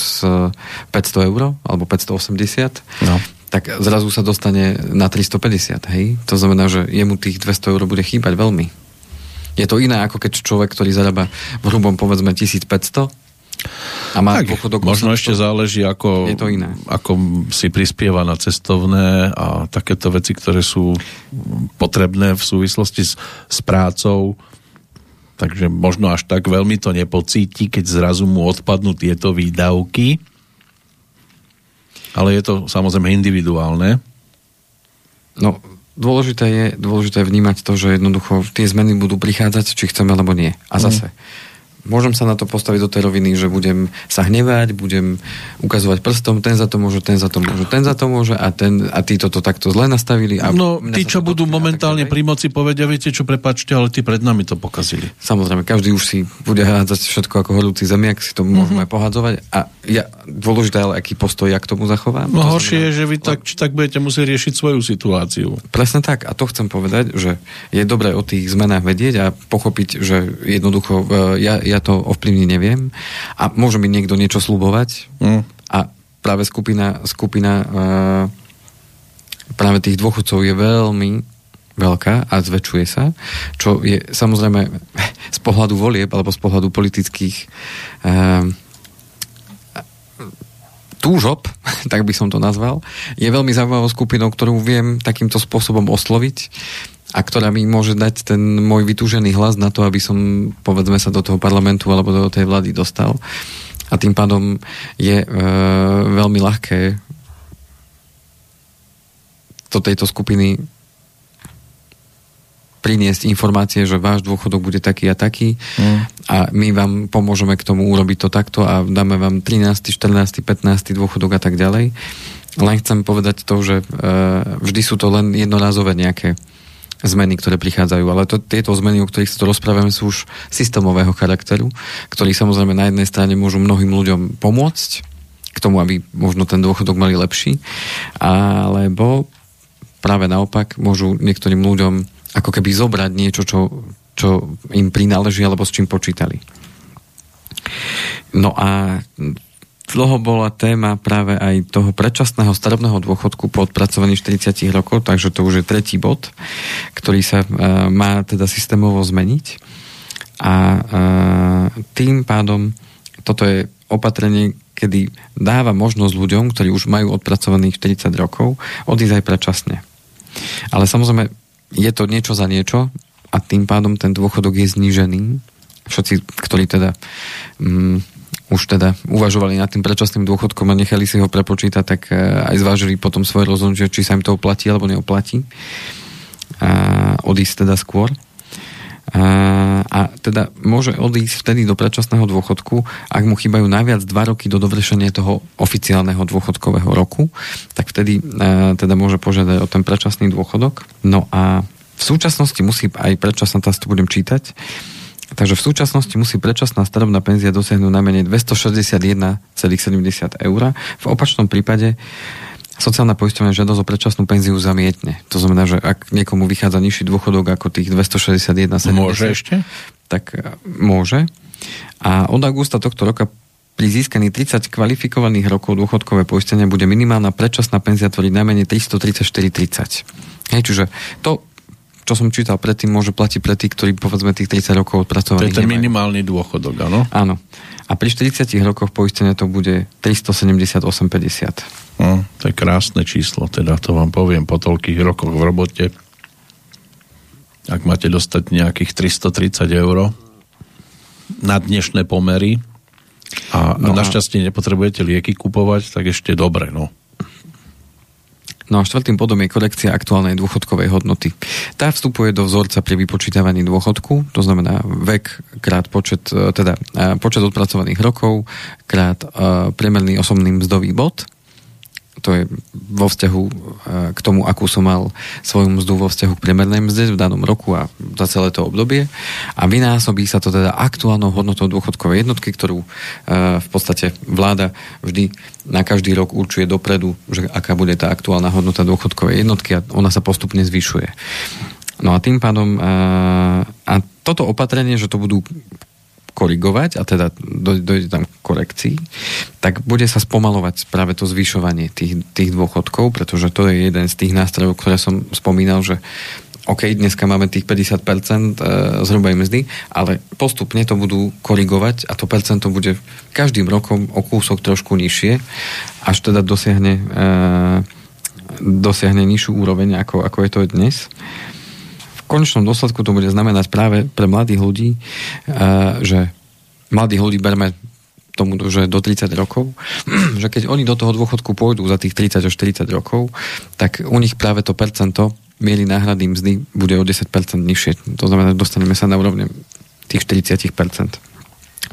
päťsto eur alebo päťstoosemdesiat, no. Tak zrazu sa dostane na tristopäťdesiat, hej? To znamená, že jemu tých dvesto eur bude chýbať veľmi. Je to iné, ako keď človek, ktorý zarába v hrubom, povedzme, tisícpäťsto, a má tak, možno ešte záleží, ako, ako si prispieva na cestovné a takéto veci, ktoré sú potrebné v súvislosti s, s prácou. Takže možno až tak veľmi to nepocíti, keď zrazu mu odpadnú tieto výdavky. Ale je to samozrejme individuálne. No, dôležité je, dôležité je vnímať to, že jednoducho tie zmeny budú prichádzať, či chceme, alebo nie. A zase... Mm. Môžem sa na to postaviť do tej roviny, že budem sa hnevať, budem ukazovať prstom, ten za to môže, ten za to môže, ten za to môže a, ten, a tí toto takto zle nastavili. A no, tí, čo budú momentálne pri moci, povedia, viete čo, prepáčte, ale tí pred nami to pokazili. Samozrejme, každý už si bude hádzať všetko ako horúci zemiak, si to mm-hmm. môžeme pohadzovať a ja, dôležité, ale aký postoj ja k tomu zachovám. No to horšie znamená, je, že vy tak, či tak budete musieť riešiť svoju situáciu. Presne tak, a to chcem povedať, že je dobré o tých zmenách vedieť a pochopiť, že jednoducho ja, ja to ovplyvniť neviem a môže mi niekto niečo slubovať mm. a práve skupina, skupina práve tých dôchodcov je veľmi veľká a zväčšuje sa, čo je samozrejme z pohľadu volieb alebo z pohľadu politických túžob, tak by som to nazval, je veľmi zaujímavou skupinou, ktorú viem takýmto spôsobom osloviť a ktorá mi môže dať ten môj vytúžený hlas na to, aby som, povedzme sa, do toho parlamentu alebo do tej vlády dostal. A tým pádom je e, veľmi ľahké do tejto skupiny priniesť informácie, že váš dôchodok bude taký a taký mm. a my vám pomôžeme k tomu urobiť to takto a dáme vám trinásty, štrnásty, pätnásty dôchodok a tak ďalej. Len chcem povedať to, že e, vždy sú to len jednorázové nejaké zmeny, ktoré prichádzajú, ale to, tieto zmeny, o ktorých sa to rozprávame, sú už systémového charakteru, ktorí samozrejme na jednej strane môžu mnohým ľuďom pomôcť k tomu, aby možno ten dôchodok mali lepší, alebo práve naopak môžu niektorým ľuďom ako keby zobrať niečo, čo, čo im prináleží alebo s čím počítali. No a dlho bola téma práve aj toho predčasného starobného dôchodku po odpracovaní štyridsiatich rokov, takže to už je tretí bod, ktorý sa e, má teda systémovo zmeniť. A e, tým pádom toto je opatrenie, kedy dáva možnosť ľuďom, ktorí už majú odpracovaných štyridsať rokov, odísť aj predčasne. Ale samozrejme, je to niečo za niečo a tým pádom ten dôchodok je znížený. Všetci, ktorí teda... Mm, už teda uvažovali nad tým predčasným dôchodkom a nechali si ho prepočítať, tak aj zvážili potom svoje rozhodnutie, či sa im to oplatí alebo neoplatí. A odísť teda skôr. A, a teda môže odísť vtedy do predčasného dôchodku, ak mu chýbajú najviac dva roky do dovršenia toho oficiálneho dôchodkového roku, tak vtedy a, teda môže požiadať o ten predčasný dôchodok. No a v súčasnosti musí aj predčasná, teraz to budem čítať, takže v súčasnosti musí predčasná starobná penzia dosiahnuť najmenej dvestošesťdesiatjeden celá sedemdesiat eur. V opačnom prípade sociálna poisťovňa žiadosť o predčasnú penziu zamietne. To znamená, že ak niekomu vychádza nižší dôchodok ako tých dvestošesťdesiatjeden celá sedemdesiat, môže ešte? Tak môže. A od augusta tohto roka pri získaní tridsať kvalifikovaných rokov dôchodkové poistenie bude minimálna predčasná penzia tvoriť najmenej tristotridsaťštyri tridsať. Hej, čiže to čo som čítal predtým, môže platiť pre tých, ktorí povedzme tých tridsať rokov odpracovaných. To je ten nemajú. Minimálny dôchodok, áno? Áno. A pri štyridsiatich rokoch poistenia to bude tristosedemdesiatosem päťdesiat. No, to je krásne číslo, teda to vám poviem po toľkých rokoch v robote. Ak máte dostať nejakých tristotridsať eur na dnešné pomery a, no a našťastie nepotrebujete lieky kupovať, tak ešte dobre, no. No a štvrtým bodom je korekcia aktuálnej dôchodkovej hodnoty. Tá vstupuje do vzorca pri vypočítavaní dôchodku, to znamená vek krát počet, teda počet odpracovaných rokov krát priemerný osobný mzdový bod. To je vo vzťahu k tomu, akú som mal svoju mzdu vo vzťahu k priemernej mzde v danom roku a za celé to obdobie. A vynásobí sa to teda aktuálnou hodnotou dôchodkovej jednotky, ktorú v podstate vláda vždy na každý rok určuje dopredu, že aká bude tá aktuálna hodnota dôchodkovej jednotky a ona sa postupne zvyšuje. No a tým pádom a toto opatrenie, že to budú korigovať, a teda dojde tam k korekcii, tak bude sa spomalovať práve to zvyšovanie tých, tých dôchodkov, pretože to je jeden z tých nástrojov, ktoré som spomínal, že OK, dneska máme tých päťdesiat percent zhrubej mzdy, ale postupne to budú korigovať a to percento bude každým rokom o kúsok trošku nižšie, až teda dosiahne, dosiahne nižšiu úroveň, ako, ako je to dnes. V konečnom dôsledku to bude znamenať práve pre mladých ľudí, že mladých ľudí berme tomu, že do tridsať rokov, že keď oni do toho dôchodku pôjdu za tých tridsať až štyridsať rokov, tak u nich práve to percento miery náhrady mzdy bude o desať percent nižšie. To znamená, že dostaneme sa na úrovne tých štyridsať percent.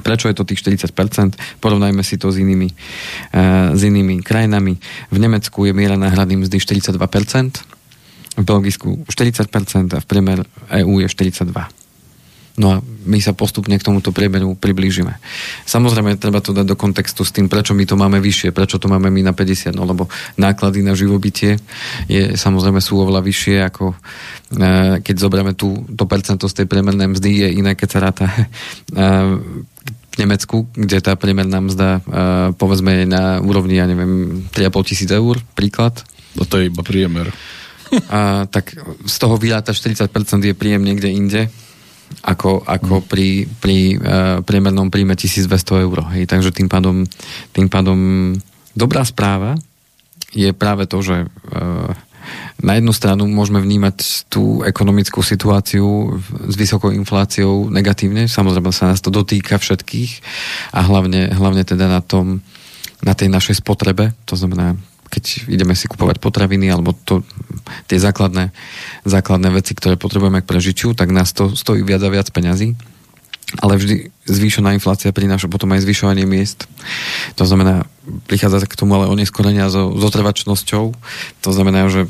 Prečo je to tých štyridsať percent? Porovnajme si to s inými, uh, s inými krajinami. V Nemecku je miera náhradnej mzdy štyridsaťdva percent, v Belgisku štyridsať percent a v priemer é ú je štyridsaťdva percent. No a my sa postupne k tomuto prieberu priblížime. Samozrejme, treba to dať do kontextu s tým, prečo my to máme vyššie, prečo to máme my na päťdesiat, no lebo náklady na živobytie je, samozrejme sú oveľa vyššie, ako e, keď zoberieme tú, to percento z tej priemernej mzdy, je iné, keď sa ráta e, v Nemecku, kde tá priemerná mzda e, povedzme je na úrovni, ja neviem, tri a pol tisíc eur, príklad. No to je iba priemer. A, tak z toho vyráta štyridsať percent je príjem niekde inde, ako, ako pri, pri uh, priemernom príjme tisícdvesto eur. Hej. Takže tým pádom, tým pádom dobrá správa je práve to, že uh, na jednu stranu môžeme vnímať tú ekonomickú situáciu s vysokou infláciou negatívne. Samozrejme sa nás to dotýka všetkých a hlavne, hlavne teda na tom, na tej našej spotrebe, to znamená keď ideme si kupovať potraviny alebo to, tie základné, základné veci, ktoré potrebujeme k prežitiu, tak nás to stojí viac a viac peňazí. Ale vždy zvýšená inflácia prináša potom aj zvyšovanie miest. To znamená, prichádza k tomu ale oneskorenia so zotrvačnosťou. To znamená, že e,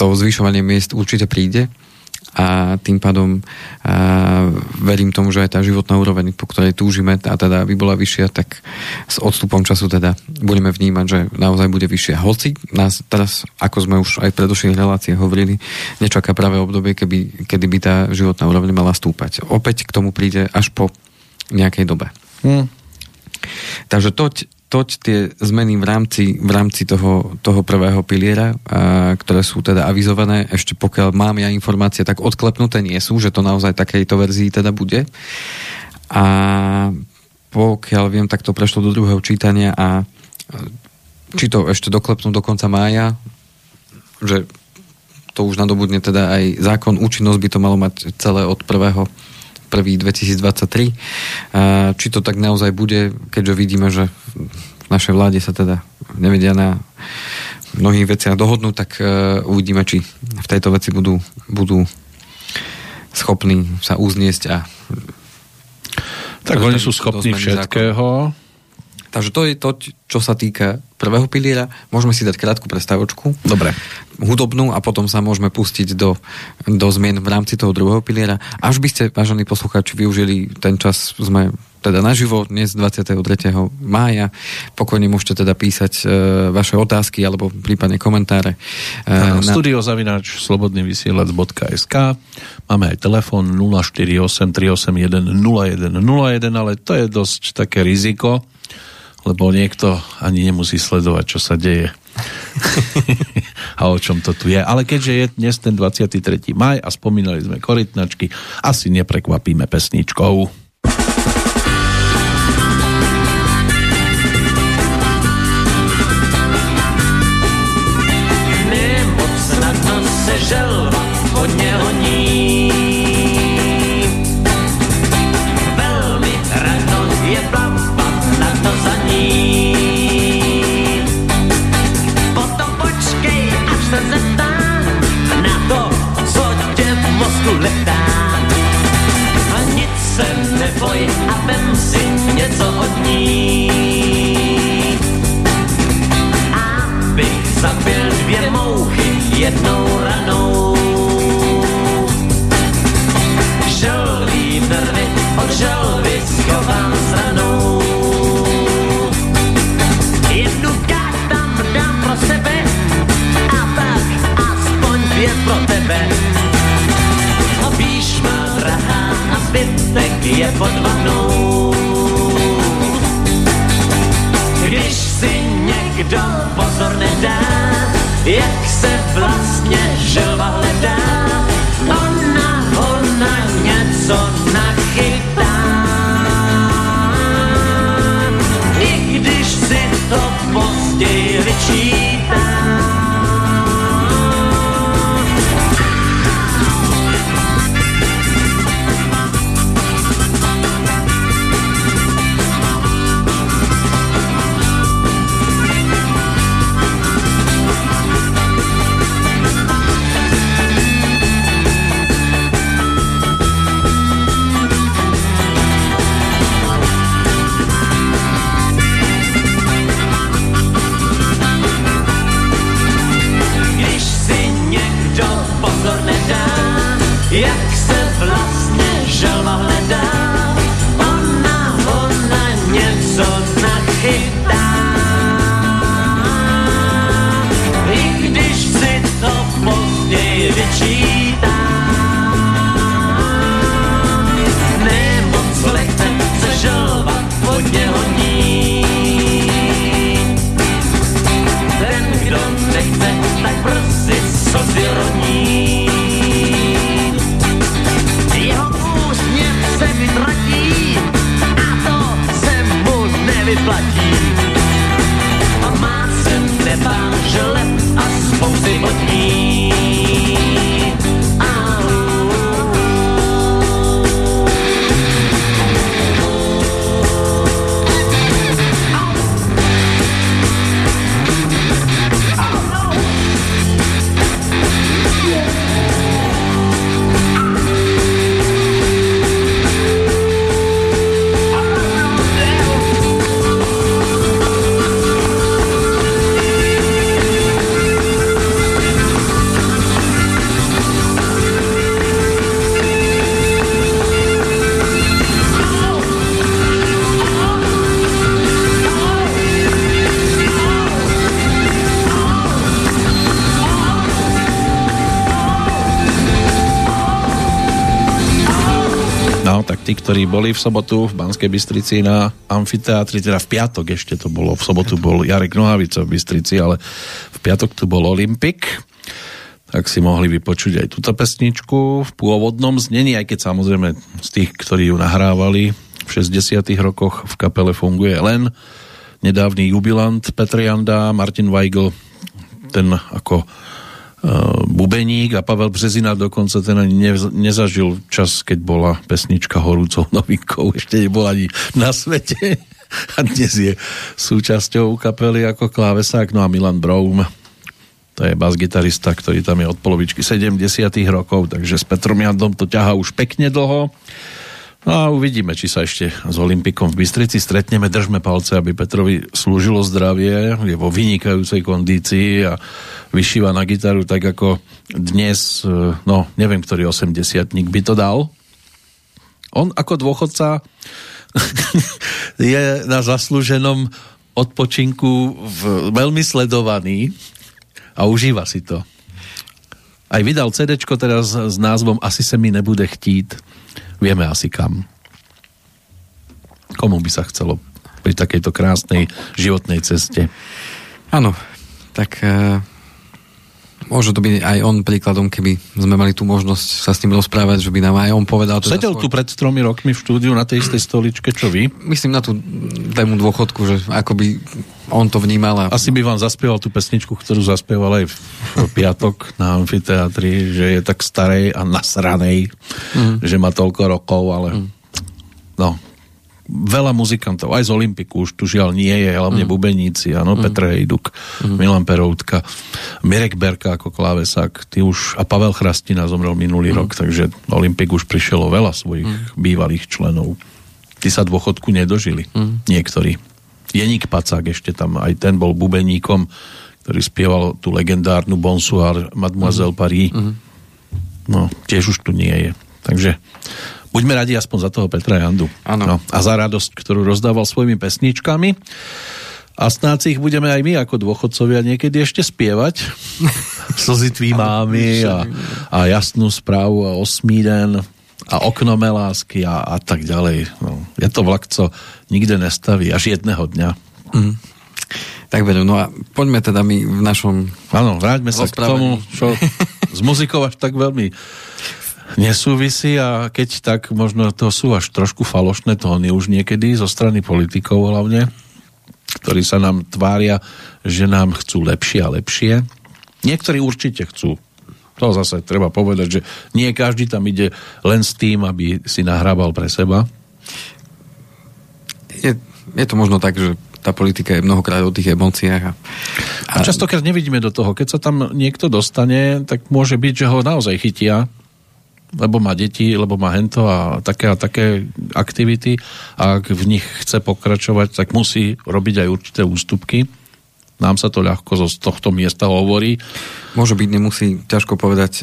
to zvyšovanie miest určite príde a tým pádom a, verím tomu, že aj tá životná úroveň, po ktorej túžime, a teda by bola vyššia, tak s odstupom času teda budeme vnímať, že naozaj bude vyššia. Hoci nás teraz, ako sme už aj v predošlých reláciách hovorili, nečaká práve obdobie, keby, kedy by tá životná úroveň mala stúpať. Opäť k tomu príde až po nejakej dobe. Hmm. Takže toť toť tie zmeny v rámci, v rámci toho, toho prvého piliera, a, ktoré sú teda avizované, ešte pokiaľ mám ja informácie, tak odklepnuté nie sú, že to naozaj takejto verzii teda bude. A pokiaľ viem, tak to prešlo do druhého čítania a či to ešte doklepnú do konca mája, že to už nadobudne teda aj zákon, účinnosť by to malo mať celé od prvého prvý dvetisícdvadsaťtri. Či to tak naozaj bude, keďže vidíme, že v našej vláde sa teda nevedia na mnohých veciach dohodnúť, tak uvidíme, či v tejto veci budú, budú schopní sa uzniesť. A tak oni sú schopní všetkého. Zákon. Takže to je to, čo sa týka prvého piliera. Môžeme si dať krátku prestávočku. Dobre. Hudobnú a potom sa môžeme pustiť do, do zmien v rámci toho druhého piliera. Až by ste, vážení poslucháči, využili ten čas, sme teda naživo, dnes dvadsiateho tretieho mája. Pokojne môžete teda písať e, vaše otázky alebo prípadne komentáre. E, na... studio zavináč slobodnyvysielac bodka es ká. Máme aj telefón nula štyri osem tri osem jeden nula jeden nula jeden, ale to je dosť také riziko, lebo niekto ani nemusí sledovať, čo sa deje a o čom to tu je. Ale keďže je dnes ten dvadsiaty tretí maj a spomínali sme korytnačky, asi neprekvapíme pesničkou. Nemoc snadno se želva hodně honí, velmi ráno je plavba na to za ní. Potom počkej, až se zeptám na to, co tě v mozku letá. A nic se neboj a vem si něco od ní. Abych zabil dvě mouchy jednou ranou. Želví nervy od želvy schovám stranou. Jednu tak tam dám pro sebe a tak aspoň dvě pro tebe. A víš, má drahá a zbytek je pod vanou. Když si někdo pozor nedá, jak se vlastně želva hledá, ona, ona něco nachytá. I když si to později vyčítá. vyplatí. A má sem nebám želep a spousty bodní. Tak tí, ktorí boli v sobotu v Banskej Bystrici na amfiteátri, teda v piatok ešte to bolo, v sobotu bol Jarek Nohavica v Bystrici, ale v piatok tu bol Olympik, tak si mohli vypočuť aj túto pesničku v pôvodnom znení, aj keď samozrejme z tých, ktorí ju nahrávali v šesťdesiatych rokoch v kapele funguje len nedávny jubilant Petr Janda, Martin Weigl, ten ako bubeník, a Pavel Březina dokonca ten ani nezažil čas, keď bola pesnička horúcou novinkou, ešte nebol ani na svete a dnes je súčasťou kapely ako klávesák. No a Milan Broum, to je basgitarista, ktorý tam je od polovičky sedemdesiatych rokov, takže s Petrom Jandom to ťahá už pekne dlho. No a uvidíme, či sa ešte s Olympikom v Bystrici stretneme. Držme palce, aby Petrovi slúžilo zdravie, je vo vynikajúcej kondícii a vyšíva na gitaru tak ako dnes, no neviem, ktorý osemdesiatnik by to dal. On ako dôchodca je na zaslúženom odpočinku veľmi sledovaný a užíva si to. Aj vydal CDčko teraz s názvom Asi se mi nebude chtít. Vieme asi kam. Komu by sa chcelo pri takejto krásnej životnej ceste? Áno, tak e, môže to byť aj on príkladom, keby sme mali tú možnosť sa s ním rozprávať, že by nám aj on povedal... Teda sedel svoj... tu pred tromi rokmi v štúdiu na tej istej stoličke, čo vy? Myslím na tú tému dôchodku, že ako by on to vnímal. A... Asi by vám zaspieval tú pesničku, ktorú zaspieval aj v piatok na amfiteátri, že je tak starej a nasranej, mm. že má toľko rokov, ale mm. no, veľa muzikantov, aj z Olympiku už tu žiaľ nie je, hlavne mm. bubeníci, áno, mm. Petr Hejduk, mm. Milan Peroutka, Mirek Berka ako klávesák, ty už, a Pavel Chrastina zomrel minulý mm. rok, takže Olympik už prišiel veľa svojich mm. bývalých členov. Tí sa dôchodku nedožili, mm. niektorí. Jeník Pacák ešte tam, aj ten bol bubeníkom, ktorý spieval tú legendárnu Bonsoir Mademoiselle Paris. Mm-hmm. No, tiež už tu nie je. Takže buďme radi aspoň za toho Petra Jandu. No, a za radosť, ktorú rozdával svojimi pesničkami. A snáď ich budeme aj my ako dôchodcovia niekedy ešte spievať Slzy tvý mámy a, a Jasnú správu a Osmý den a Okno mé lásky a, a tak ďalej. No, je to vlak, co nikde nestaví, až jedného dňa. Mm. Tak vedem, no a poďme teda my v našom... Áno, vráťme sa k tomu, čo s muzikou až tak veľmi nesúvisí, a keď tak, možno to sú až trošku falošné tóny už niekedy zo strany politikov hlavne, ktorí sa nám tvária, že nám chcú lepšie a lepšie. Niektorí určite chcú. To zase treba povedať, že nie každý tam ide len s tým, aby si nahrával pre seba. Je, je to možno tak, že tá politika je mnohokrát o tých emóciách. A, a... a častokrát nevidíme do toho. Keď sa tam niekto dostane, tak môže byť, že ho naozaj chytia, lebo má deti, lebo má hento a také a také aktivity. A ak v nich chce pokračovať, tak musí robiť aj určité ústupky. Nám sa to ľahko z tohto miesta hovorí. Môže byť, nemusí, ťažko povedať. E,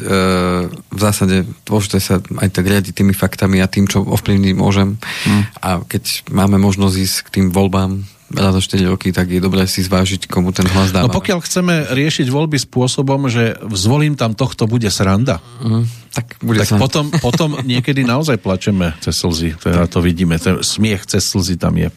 v zásade dôležité sa aj tak riadiť tými faktami a tým, čo ovplyvniť môžem. Mm. A keď máme možnosť ísť k tým voľbám raz za štyri roky, tak je dobré si zvážiť, komu ten hlas dávame. No pokiaľ chceme riešiť voľby spôsobom, že zvolím tam tohto, bude sranda, mm, tak, bude tak potom, potom niekedy naozaj plačeme cez slzy. Teda to vidíme. Ten smiech cez slzy tam je.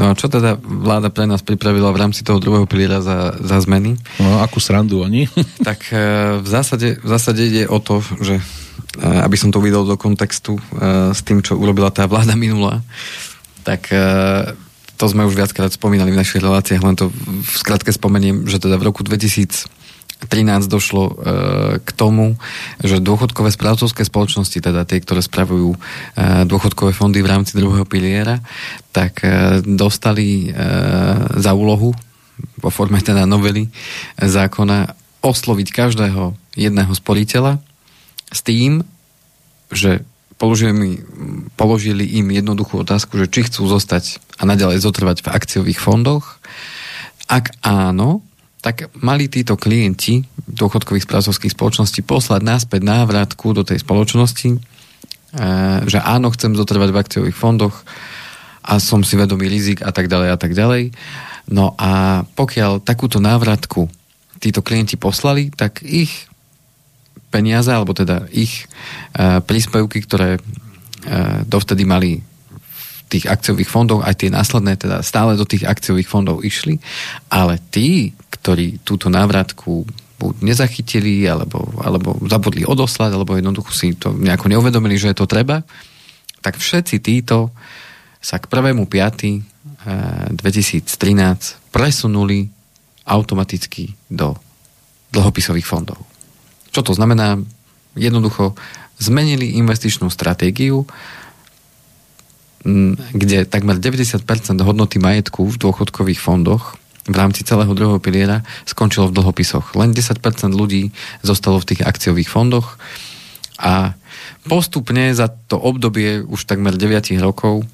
No a čo teda vláda pre nás pripravila v rámci toho druhého piliera za, za zmeny? No, akú srandu oni? Tak e, v zásade, v zásade ide o to, že e, aby som to uvedol do kontextu e, s tým, čo urobila tá vláda minulá, tak e, v to sme už viackrát spomínali v našich reláciách, len to v skratke spomeniem, že teda v roku dvetisíctrinásť došlo e, k tomu, že dôchodkové správcovské spoločnosti, teda tie, ktoré spravujú e, dôchodkové fondy v rámci druhého piliera, tak e, dostali e, za úlohu vo forme teda novely zákona osloviť každého jedného sporiteľa s tým, že položili, položili im jednoduchú otázku, že či chcú zostať a naďalej zotrvať v akciových fondoch. Ak áno, tak mali títo klienti dôchodkových správcovských spoločností poslať naspäť návratku do tej spoločnosti, že áno, chcem zotrvať v akciových fondoch a som si vedomý rizik a tak ďalej a tak ďalej. No a pokiaľ takúto návratku títo klienti poslali, tak ich peniaze, alebo teda ich e, príspevky, ktoré e, dovtedy mali v tých akciových fondoch, aj tie následné, teda stále do tých akciových fondov išli, ale tí, ktorí túto návratku buď nezachytili, alebo, alebo zabudli odoslať, alebo jednoducho si to nejako neuvedomili, že je to treba, tak všetci títo sa k prvého piateho dvetisíctrinásť presunuli automaticky do dlhopisových fondov. Čo to znamená? Jednoducho zmenili investičnú stratégiu, kde takmer deväťdesiat percent hodnoty majetku v dôchodkových fondoch v rámci celého druhého piliera skončilo v dlhopisoch. Len desať percent ľudí zostalo v tých akciových fondoch a postupne za to obdobie už takmer deväť rokov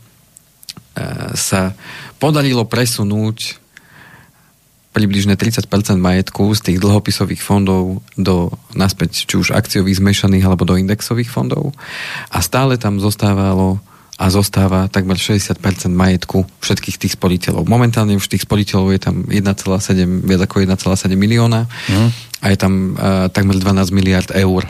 sa podarilo presunúť približne tridsať percent majetku z tých dlhopisových fondov do naspäť či už akciových zmiešaných alebo do indexových fondov a stále tam zostávalo a zostáva takmer šesťdesiat percent majetku všetkých tých sporiteľov. Momentálne už tých sporiteľov je tam jeden celá sedem, viac ako jeden celá sedem milióna mm. a je tam uh, takmer dvanásť miliárd eur.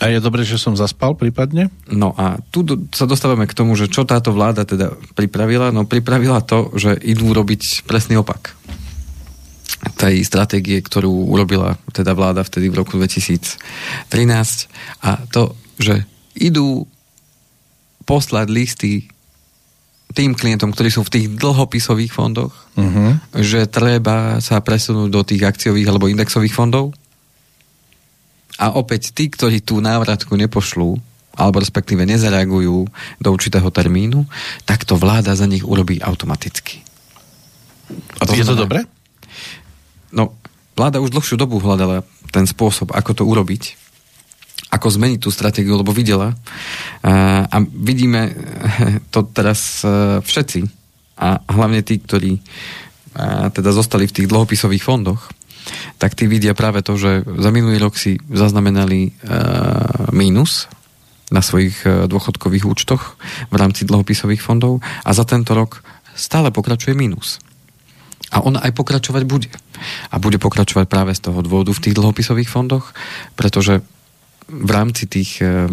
A je dobre, že som zaspal prípadne? No a tu do, sa dostávame k tomu, že čo táto vláda teda pripravila? No pripravila to, že idú robiť presný opak tej stratégie, ktorú urobila teda vláda vtedy v roku dvetisíctrinásť, a to, že idú poslať listy tým klientom, ktorí sú v tých dlhopisových fondoch, uh-huh. že treba sa presunúť do tých akciových alebo indexových fondov. A opäť tí, ktorí tú návratku nepošlú, alebo respektíve nezareagujú do určitého termínu, tak to vláda za nich urobí automaticky. A to je to dobre? No, vláda už dlhšiu dobu hľadala ten spôsob, ako to urobiť, ako zmeniť tú stratégiu, lebo videla. A vidíme to teraz všetci, a hlavne tí, ktorí teda zostali v tých dlhopisových fondoch, tak tí vidia práve to, že za minulý rok si zaznamenali e, mínus na svojich e, dôchodkových účtoch v rámci dlhopisových fondov a za tento rok stále pokračuje mínus. A on aj pokračovať bude. A bude pokračovať práve z toho dôvodu v tých dlhopisových fondoch, pretože v rámci tých e,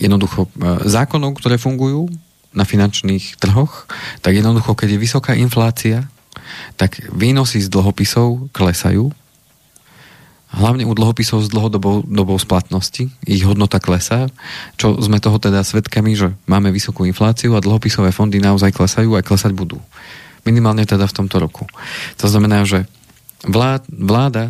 jednoducho e, zákonov, ktoré fungujú na finančných trhoch, tak jednoducho, keď je vysoká inflácia, tak výnosy z dlhopisov klesajú. Hlavne u dlhopisov s dlhodobou dobou splatnosti ich hodnota klesá, čo sme toho teda svedkami, že máme vysokú infláciu a dlhopisové fondy naozaj klesajú a klesať budú. Minimálne teda v tomto roku. To znamená, že vláda, vláda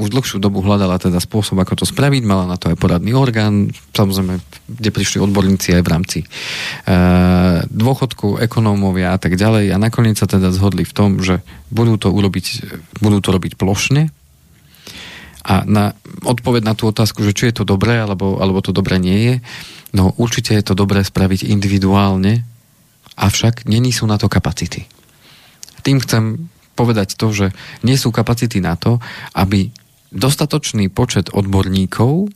už dlhšiu dobu hľadala teda spôsob, ako to spraviť, mala na to aj poradný orgán, samozrejme, kde prišli odborníci aj v rámci e, dôchodku, ekonómovia a tak ďalej, a nakoniec sa teda zhodli v tom, že budú to urobiť, budú to robiť plošne, a na odpoveď na tú otázku, že či je to dobré, alebo, alebo to dobré nie je, no určite je to dobré spraviť individuálne, avšak není sú na to kapacity. Tým chcem povedať to, že nie sú kapacity na to, aby dostatočný počet odborníkov,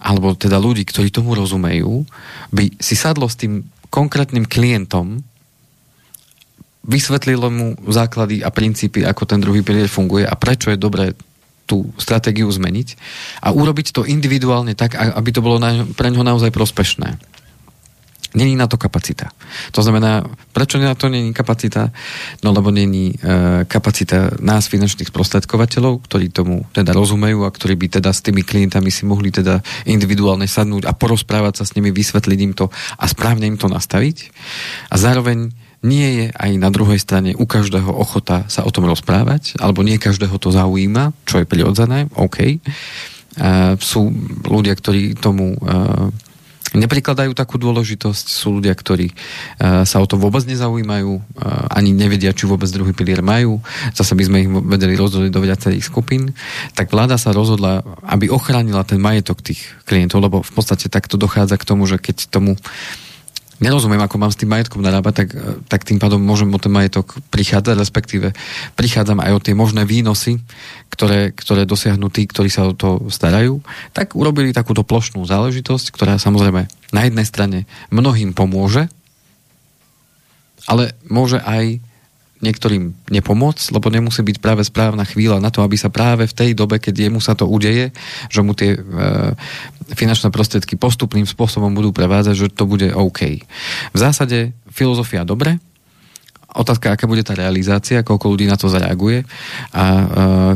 alebo teda ľudí, ktorí tomu rozumejú, by si sadlo s tým konkrétnym klientom, vysvetlilo mu základy a princípy, ako ten druhý pilier funguje a prečo je dobré tú stratégiu zmeniť, a urobiť to individuálne tak, aby to bolo na, pre ňoho naozaj prospešné. Není na to kapacita. To znamená, prečo na to není kapacita? No lebo není e, kapacita nás, finančných sprostredkovateľov, ktorí tomu teda rozumejú a ktorí by teda s tými klientami si mohli teda individuálne sadnúť a porozprávať sa s nimi, vysvetliť im to a správne im to nastaviť. A zároveň nie je aj na druhej strane u každého ochota sa o tom rozprávať, alebo nie každého to zaujíma, čo je prirodzené, OK. Uh, sú ľudia, ktorí tomu uh, neprikladajú takú dôležitosť, sú ľudia, ktorí uh, sa o to vôbec nezaujímajú, uh, ani nevedia, či vôbec druhý pilier majú. Zase by sme ich vedeli rozdeliť do viacerých skupín. Tak vláda sa rozhodla, aby ochránila ten majetok tých klientov, lebo v podstate takto dochádza k tomu, že keď tomu nerozumiem, ako mám s tým majetkom narábať, tak, tak tým pádom môžem o ten majetok prichádzať, respektíve prichádzam aj o tie možné výnosy, ktoré, ktoré dosiahnu tí, ktorí sa o to starajú. Tak urobili takúto plošnú záležitosť, ktorá samozrejme na jednej strane mnohým pomôže, ale môže aj niektorým nepomôcť, lebo nemusí byť práve správna chvíľa na to, aby sa práve v tej dobe, keď jemu sa to udeje, že mu tie e, finančné prostriedky postupným spôsobom budú prevádzať, že to bude OK. V zásade filozofia dobre, otázka, aká bude tá realizácia, koľko ľudí na to zareaguje a e,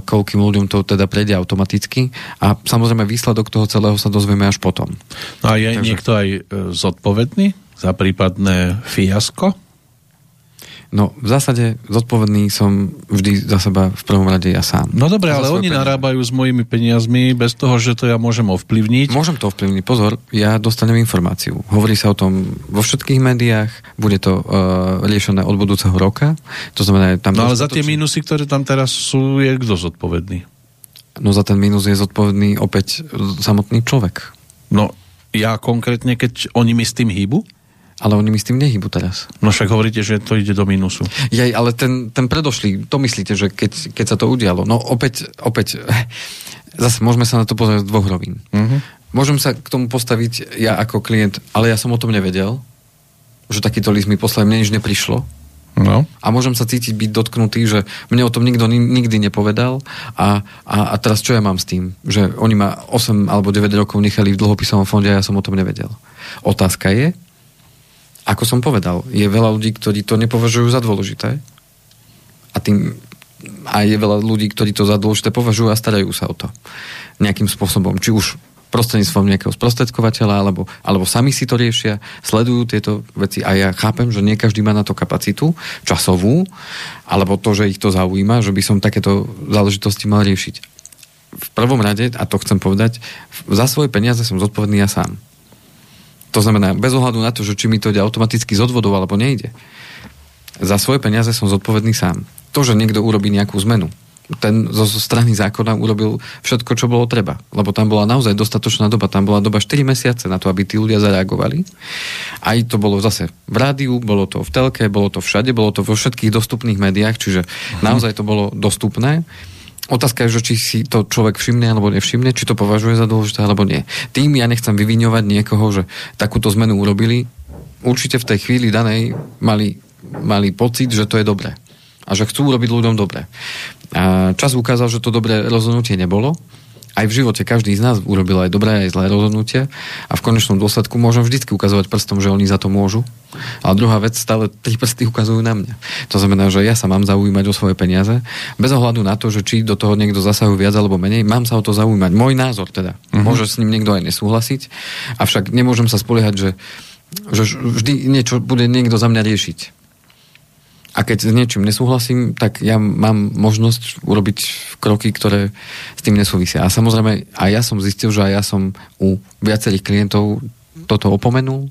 koľkým ľuďom to teda prejde automaticky a samozrejme výsledok toho celého sa dozvieme až potom. No a je Takže... niekto aj zodpovedný za prípadné fiasko? No, v zásade zodpovedný som vždy za seba v prvom rade ja sám. No dobre, ale oni peniaze narábajú s mojimi peniazmi bez toho, že to ja môžem ovplyvniť. Môžem to ovplyvniť. Pozor, ja dostanem informáciu. Hovorí sa o tom vo všetkých médiách, bude to uh, riešené od budúceho roka. To znamená, tam no ale za tie či... mínusy, ktoré tam teraz sú, je kto zodpovedný? No za ten mínus je zodpovedný opäť samotný človek. No ja konkrétne, keď oni mi s tým hýbu? Ale oni mi s tým nehybu teraz. No však hovoríte, že to ide do mínusu. Jej, ale ten, ten predošlý, to myslíte, že keď, keď sa to udialo. No opäť, opäť, zase môžeme sa na to pozrieť z dvoch rovín. Mm-hmm. Môžem sa k tomu postaviť ja ako klient, ale ja som o tom nevedel, že takýto list mi poslal, mne nič neprišlo. No. A môžem sa cítiť byť dotknutý, že mne o tom nikto nikdy nepovedal a, a, a teraz čo ja mám s tým? Že oni ma osem alebo deväť rokov nechali v dlhopisovom fonde a ja som o tom nevedel. Otázka je, ako som povedal, je veľa ľudí, ktorí to nepovažujú za dôležité a tým a je veľa ľudí, ktorí to za dôležité považujú a starajú sa o to nejakým spôsobom, či už prostredníctvom nejakého sprostredkovateľa, alebo, alebo sami si to riešia, sledujú tieto veci a ja chápem, že nie každý má na to kapacitu časovú, alebo to, že ich to zaujíma, že by som takéto záležitosti mal riešiť. V prvom rade, a to chcem povedať, za svoje peniaze som zodpovedný ja sám. To znamená, bez ohľadu na to, že či mi to ide automaticky z odvodov, alebo nejde. Za svoje peniaze som zodpovedný sám. To, že niekto urobí nejakú zmenu. Ten zo strany zákona urobil všetko, čo bolo treba. Lebo tam bola naozaj dostatočná doba. Tam bola doba štyri mesiace na to, aby tí ľudia zareagovali. Aj to bolo zase v rádiu, bolo to v telke, bolo to všade, bolo to vo všetkých dostupných médiách, čiže mhm. naozaj to bolo dostupné. Otázka je, že či si to človek všimne alebo nevšimne, či to považuje za dôležité alebo nie. Tým ja nechcem vyviňovať niekoho, že takúto zmenu urobili. Určite v tej chvíli danej mali, mali pocit, že to je dobré. A že chcú urobiť ľuďom dobre. A čas ukázal, že to dobré rozhodnutie nebolo. Aj v živote každý z nás urobil aj dobré, aj zlé rozhodnutia a v konečnom dôsledku môžem vždycky ukazovať prstom, že oni za to môžu. A druhá vec, stále tri prsty ukazujú na mňa. To znamená, že ja sa mám zaujímať o svoje peniaze, bez ohľadu na to, že či do toho niekto zasahuje viac alebo menej, mám sa o to zaujímať. Môj názor teda. Mm-hmm. Môže s ním niekto aj nesúhlasiť, avšak nemôžem sa spoliehať, že, že vždy niečo bude niekto za mňa riešiť. A keď s niečím nesúhlasím, tak ja mám možnosť urobiť kroky, ktoré s tým nesúvisia. A samozrejme, aj ja som zistil, že aj ja som u viacerých klientov toto opomenul.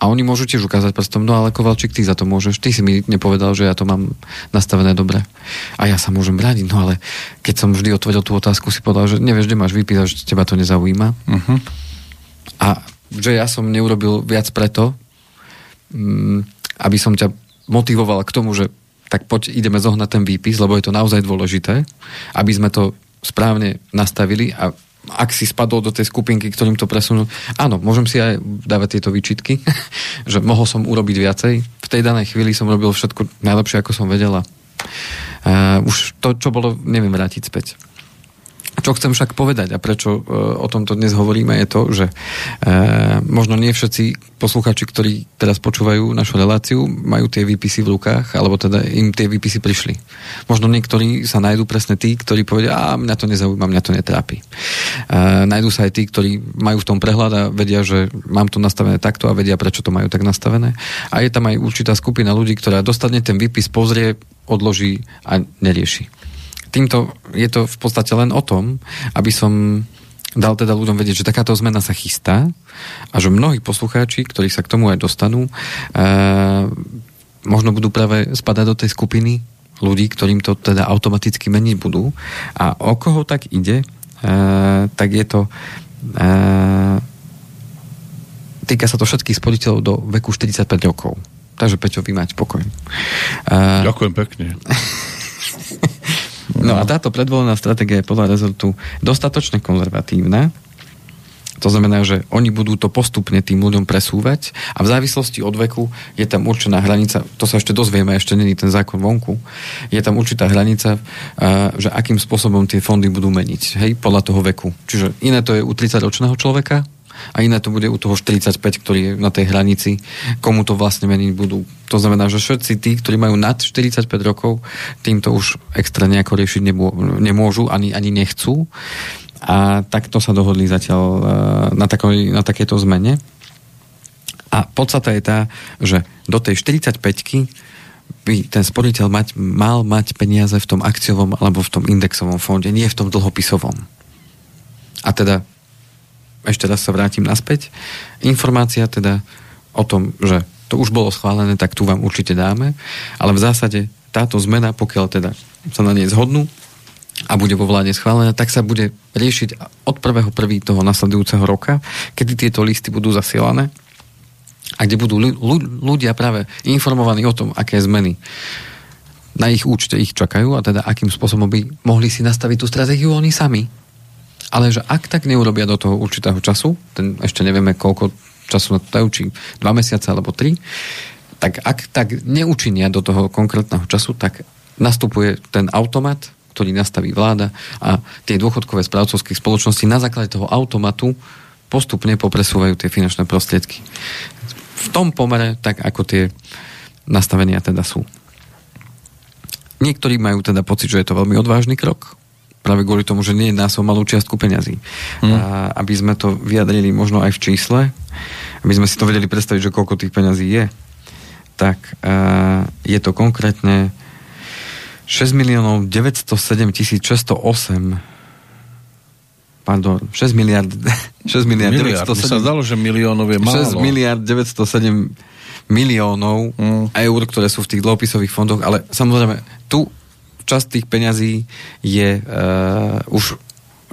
A oni môžu tiež ukázať prstom, no ale Kovalčík, ty za to môžeš, ty si mi nepovedal, že ja to mám nastavené dobre. A ja sa môžem brániť, no ale keď som vždy otvoril tú otázku, si povedal, že nevieš, kde máš vypísať, že teba to nezaujíma. Uh-huh. A že ja som neurobil viac preto, aby som ťa motivoval k tomu, že tak poď ideme zohnať ten výpis, lebo je to naozaj dôležité, aby sme to správne nastavili a ak si spadol do tej skupinky, ktorým to presunú, áno, môžem si aj dávať tieto výčitky, že mohol som urobiť viacej. V tej danej chvíli som robil všetko najlepšie, ako som vedela. Uh, už to, čo bolo, neviem vrátiť späť. Čo chcem však povedať a prečo o tomto dnes hovoríme je to, že možno nie všetci poslucháči, ktorí teraz počúvajú našu reláciu, majú tie výpisy v rukách, alebo teda im tie výpisy prišli. Možno niektorí sa nájdú presne tí, ktorí povedia, a mňa to nezaujíma, mňa to netrápi. Nájdú sa aj tí, ktorí majú v tom prehľad a vedia, že mám to nastavené takto a vedia, prečo to majú tak nastavené. A je tam aj určitá skupina ľudí, ktorá dostane ten výpis, pozrie, odloží a nerieši. Týmto je to v podstate len o tom, aby som dal teda ľuďom vedieť, že takáto zmena sa chystá a že mnohí poslucháči, ktorí sa k tomu aj dostanú, uh, možno budú práve spadať do tej skupiny ľudí, ktorým to teda automaticky meniť budú. A o koho tak ide, uh, tak je to... Uh, týka sa to všetkých sporiteľov do veku štyridsaťpäť rokov. Takže, Peťo, vy máte pokoj. Uh, Ďakujem pekne. No a táto predvolená stratégia je podľa rezortu dostatočne konzervatívna. To znamená, že oni budú to postupne tým ľuďom presúvať a v závislosti od veku je tam určená hranica, to sa ešte dozvieme, ešte není ten zákon vonku, je tam určitá hranica, že akým spôsobom tie fondy budú meniť, hej, podľa toho veku. Čiže iné to je u tridsaťročného človeka a iné to bude u toho štyridsaťpäť, ktorý je na tej hranici, komu to vlastne meniť budú. To znamená, že všetci tí, ktorí majú nad štyridsaťpäť rokov, týmto už extra nejako riešiť nemôžu, ani, ani nechcú. A takto sa dohodli zatiaľ na, takoj, na takéto zmene. A podstata je tá, že do tej štyridsaťpäťky by ten sporiteľ mať, mal mať peniaze v tom akciovom alebo v tom indexovom fonde, nie v tom dlhopisovom. A teda ešte raz sa vrátim naspäť. Informácia teda o tom, že to už bolo schválené, tak tu vám určite dáme, ale v zásade táto zmena, pokiaľ teda sa na nej zhodnú a bude vo vláde schválená, tak sa bude riešiť od prvého prvého toho nasledujúceho roka, kedy tieto listy budú zasielané a kde budú ľudia práve informovaní o tom, aké zmeny na ich účte ich čakajú a teda akým spôsobom by mohli si nastaviť tú stratégiu oni sami. Ale že ak tak neurobia do toho určitého času, ten ešte nevieme, koľko času na to dajú, či dva mesiace alebo tri, tak ak tak neučinia do toho konkrétneho času, tak nastupuje ten automat, ktorý nastaví vláda a tie dôchodkové správcovské spoločnosti na základe toho automatu postupne popresúvajú tie finančné prostriedky. V tom pomere, tak ako tie nastavenia teda sú. Niektorí majú teda pocit, že je to veľmi odvážny krok, práve kvôli tomu, že nie je násom malú čiastku peňazí. Hmm. A aby sme to vyjadrili možno aj v čísle, aby sme si to vedeli predstaviť, že koľko tých peňazí je, tak uh, je to konkrétne šesť miliónov deväťstosedem tisíc šesťstoosempardon, šesť miliard šesť miliard deväťstosedem Mi sa zdalo, že miliónov je málo. šesť miliard deväťstosedem miliónov mm. eur, ktoré sú v tých dlhopisových fondoch, ale samozrejme tu časť tých peňazí je uh, už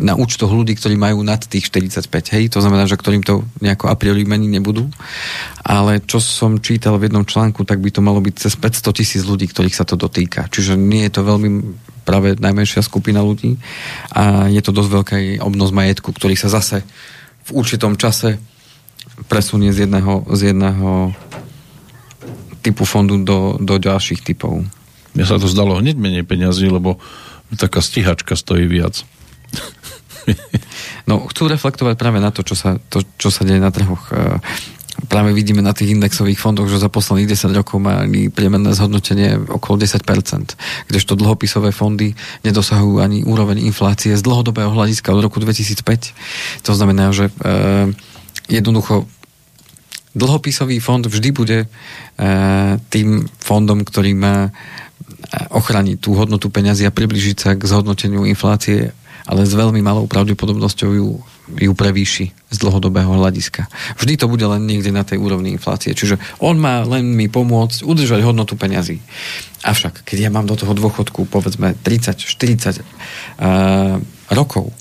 na účtoch ľudí, ktorí majú nad tých štyridsaťpäť, hej, to znamená, že ktorým to nejako a priori meniť nebudú. Ale čo som čítal v jednom článku, tak by to malo byť cez päťsto tisíc ľudí, ktorých sa to dotýka. Čiže nie je to veľmi práve najmenšia skupina ľudí a je to dosť veľký obnos majetku, ktorý sa zase v určitom čase presunie z jedného, z jedného typu fondu do, do ďalších typov. Mne sa to zdalo hneď menej peňazí, lebo taká stíhačka stojí viac. No, chcú reflektovať práve na to, čo sa, to, čo sa deje na trhoch. Práve vidíme na tých indexových fondoch, že za posledných desať rokov mali priemerné zhodnotenie okolo desať percent, kdežto dlhopisové fondy nedosahujú ani úroveň inflácie z dlhodobého hľadiska od roku dvetisícpäť. To znamená, že eh, jednoducho dlhopisový fond vždy bude eh, tým fondom, ktorý má ochraniť tú hodnotu peňazí a približiť sa k zhodnoteniu inflácie, ale s veľmi malou pravdepodobnosťou ju, ju prevýši z dlhodobého hľadiska. Vždy to bude len niekde na tej úrovni inflácie. Čiže on má len mi pomôcť udržať hodnotu peňazí. Avšak, keď ja mám do toho dôchodku, povedzme, tridsať štyridsať uh, rokov,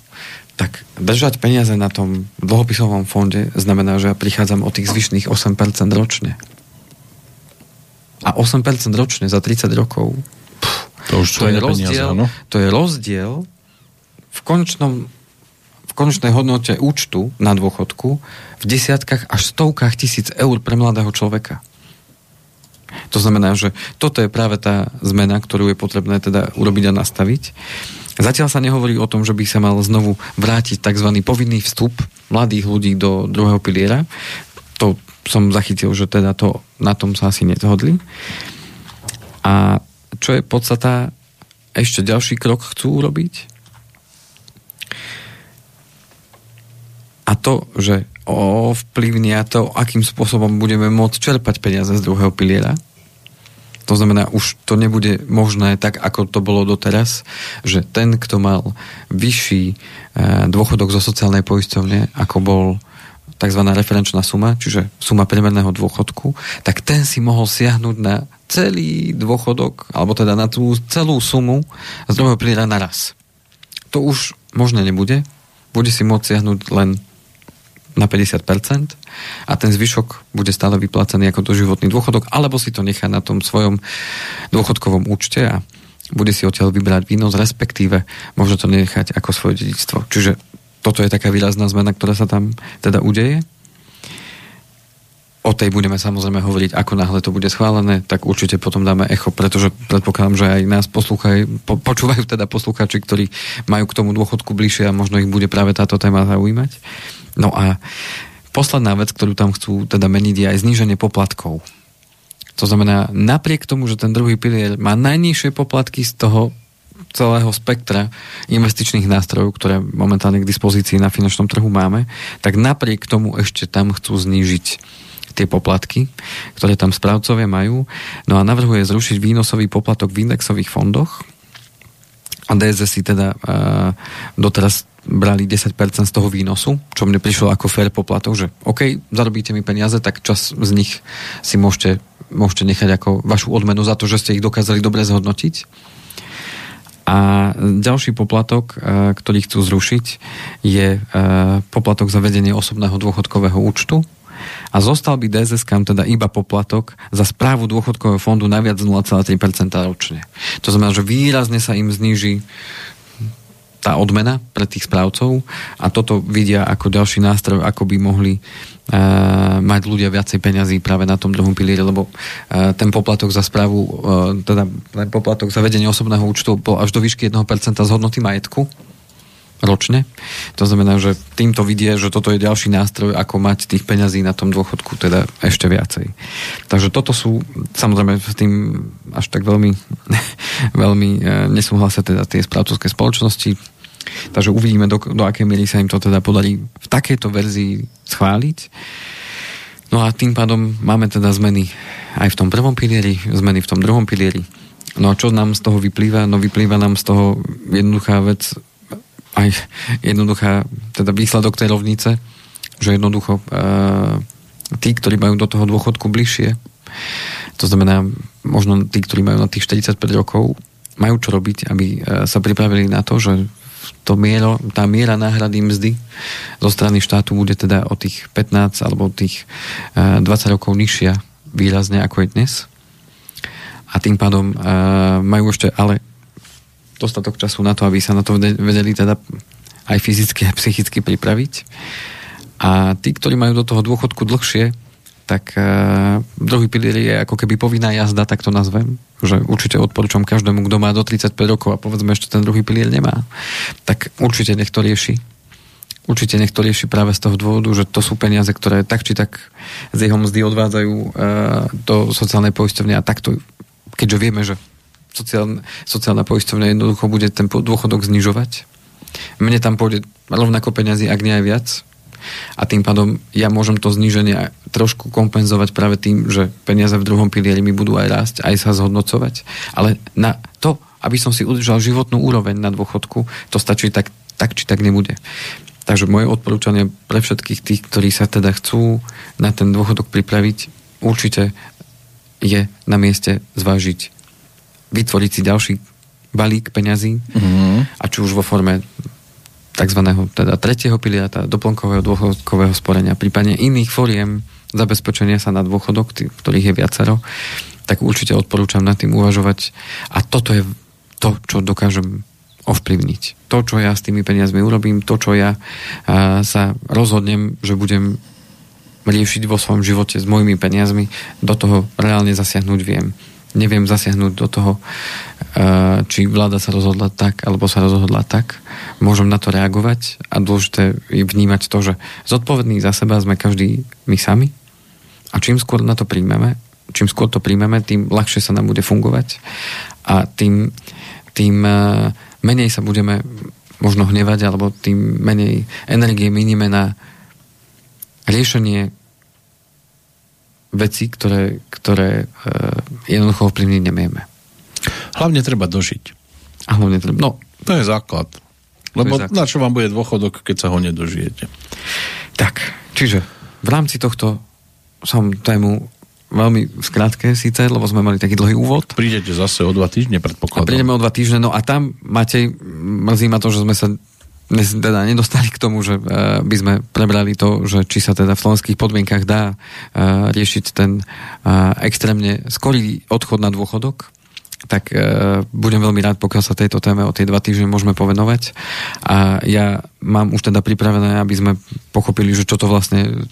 tak držať peniaze na tom dlhopisovom fonde znamená, že ja prichádzam o tých zvyšných osem percent ročne. A osem percent ročne za tridsať rokov, pff, to, už to, je rozdiel, peniaze, to je rozdiel v končnom, v konečnej hodnote účtu na dôchodku v desiatkách až stovkách tisíc eur pre mladého človeka. To znamená, že toto je práve tá zmena, ktorú je potrebné teda urobiť a nastaviť. Zatiaľ sa nehovorí o tom, že by sa mal znovu vrátiť tzv. Povinný vstup mladých ľudí do druhého piliera. To som zachytil, že teda to, na tom sa asi nezhodli. A čo je podstata, ešte ďalší krok chcú urobiť? A to, že ovplyvnia to, akým spôsobom budeme môcť čerpať peniaze z druhého piliera. To znamená, už to nebude možné tak, ako to bolo doteraz, že ten, kto mal vyšší dôchodok zo sociálnej poisťovne, ako bol tzv. Referenčná suma, čiže suma priemerného dôchodku, tak ten si mohol siahnuť na celý dôchodok, alebo teda na tú celú sumu z druhého piliera naraz. To už možné nebude. Bude si môcť siahnuť len na päťdesiat percent a ten zvyšok bude stále vyplácaný ako doživotný dôchodok, alebo si to nechá na tom svojom dôchodkovom účte a bude si odtiaľ vybrať výnos, respektíve môže to nechať ako svoje dedičstvo. Čiže toto je taká výrazná zmena, ktorá sa tam teda udeje. O tej budeme samozrejme hovoriť, ako náhle to bude schválené, tak určite potom dáme echo, pretože predpokladám, že aj nás poslúchajú, po, počúvajú teda poslucháči, ktorí majú k tomu dôchodku bližšie a možno ich bude práve táto téma zaujímať. No a posledná vec, ktorú tam chcú teda meniť, je aj zníženie poplatkov. To znamená, napriek tomu, že ten druhý pilier má najnižšie poplatky z toho celého spektra investičných nástrojov, ktoré momentálne k dispozícii na finančnom trhu máme, tak napriek tomu ešte tam chcú znížiť tie poplatky, ktoré tam správcovia majú. No a navrhuje zrušiť výnosový poplatok v indexových fondoch. A dé es es si teda uh, doteraz brali desať percent z toho výnosu, čo mne prišlo ako fair poplatok, že OK, zarobíte mi peniaze, tak čas z nich si môžete, môžete nechať ako vašu odmenu za to, že ste ich dokázali dobre zhodnotiť. A ďalší poplatok, uh, ktorý chcú zrušiť, je uh, poplatok za vedenie osobného dôchodkového účtu. A zostal by dé es eskám teda iba poplatok za správu dôchodkového fondu naviac nula celá tri percentá ročne. To znamená, že výrazne sa im zníži tá odmena pre tých správcov a toto vidia ako ďalší nástroj, ako by mohli uh, mať ľudia viacej peňazí práve na tom druhom pilieri, lebo uh, ten poplatok za správu, uh, teda ten poplatok za vedenie osobného účtu bol až do výšky jedno percento z hodnoty majetku ročne. To znamená, že týmto vidie, že toto je ďalší nástroj, ako mať tých peňazí na tom dôchodku teda ešte viacej. Takže toto sú, samozrejme s tým až tak veľmi, veľmi nesúhlasia teda tie správcovské spoločnosti. Takže uvidíme, do, do akej miery sa im to teda podarí v takejto verzii schváliť. No a tým pádom máme teda zmeny aj v tom prvom pilieri, zmeny v tom druhom pilieri. No a čo nám z toho vyplýva? No vyplýva nám z toho jednoduchá vec, aj jednoduchá, teda výsledok tej rovnice, že jednoducho e, tí, ktorí majú do toho dôchodku bližšie, to znamená možno tí, ktorí majú na tých štyridsaťpäť rokov, majú čo robiť, aby e, sa pripravili na to, že to miero, tá miera náhrady mzdy zo strany štátu bude teda o tých pätnásť alebo tých e, dvadsať rokov nižšia výrazne ako je dnes. A tým pádom e, majú ešte ale dostatok času na to, aby sa na to vedeli teda aj fyzicky a psychicky pripraviť. A tí, ktorí majú do toho dôchodku dlhšie, tak uh, druhý pilier je ako keby povinná jazda, tak to nazvem, že určite odporúčam každému, kto má do tridsaťpäť rokov a povedzme ešte ten druhý pilier nemá, tak určite nech to rieši. Určite nech to rieši práve z toho dôvodu, že to sú peniaze, ktoré tak či tak z jeho mzdy odvádzajú uh, do sociálnej poisťovne a takto, keďže vieme, že Sociálna, sociálna poisťovňa jednoducho bude ten dôchodok znižovať. Mne tam pôjde rovnako peňazí, ak nie aj viac. A tým pádom ja môžem to zníženie trošku kompenzovať práve tým, že peniaze v druhom pilieri mi budú aj rásť, aj sa zhodnocovať. Ale na to, aby som si udržal životnú úroveň na dôchodku, to stačí tak, tak či tak nebude. Takže moje odporúčanie pre všetkých tých, ktorí sa teda chcú na ten dôchodok pripraviť, určite je na mieste zvážiť vytvoriť si ďalší balík peňazí mm-hmm. a či už vo forme takzvaného teda tretieho piliera, teda doplnkového dôchodkového sporenia, prípadne iných foriem zabezpečenia sa na dôchodok, tých, ktorých je viacero, tak určite odporúčam nad tým uvažovať a toto je to, čo dokážem ovplyvniť. To, čo ja s tými peniazmi urobím, to, čo ja a, sa rozhodnem, že budem riešiť vo svojom živote s mojimi peniazmi, do toho reálne zasiahnuť viem. Neviem zasiahnuť do toho, či vláda sa rozhodla tak, alebo sa rozhodla tak. Môžem na to reagovať a dôležité je vnímať to, že zodpovední za seba sme každý my sami a čím skôr na to príjmeme, čím skôr to príjmeme, tým ľahšie sa nám bude fungovať a tým, tým menej sa budeme možno hnevať, alebo tým menej energie minime na riešenie veci, ktoré, ktoré e, jednoducho ovplyvniť nemieme. Hlavne treba dožiť. A hlavne treba. No, to je základ. Lebo je základ. Na čo vám bude dôchodok, keď sa ho nedožijete? Tak, čiže v rámci tohto som tému veľmi v skratke síce, lebo sme mali taký dlhý úvod. Prídete zase o dva týždne, predpokladám. A prídeme o dva týždne, no a tam, Matej, mrzí ma to, že sme sa teda nedostali k tomu, že by sme prebrali to, že či sa teda v slovenských podmienkach dá riešiť ten extrémne skorý odchod na dôchodok, tak budem veľmi rád, pokiaľ sa tejto téme o tie dva týždne môžeme povenovať. A ja mám už teda pripravené, aby sme pochopili, že čo to vlastne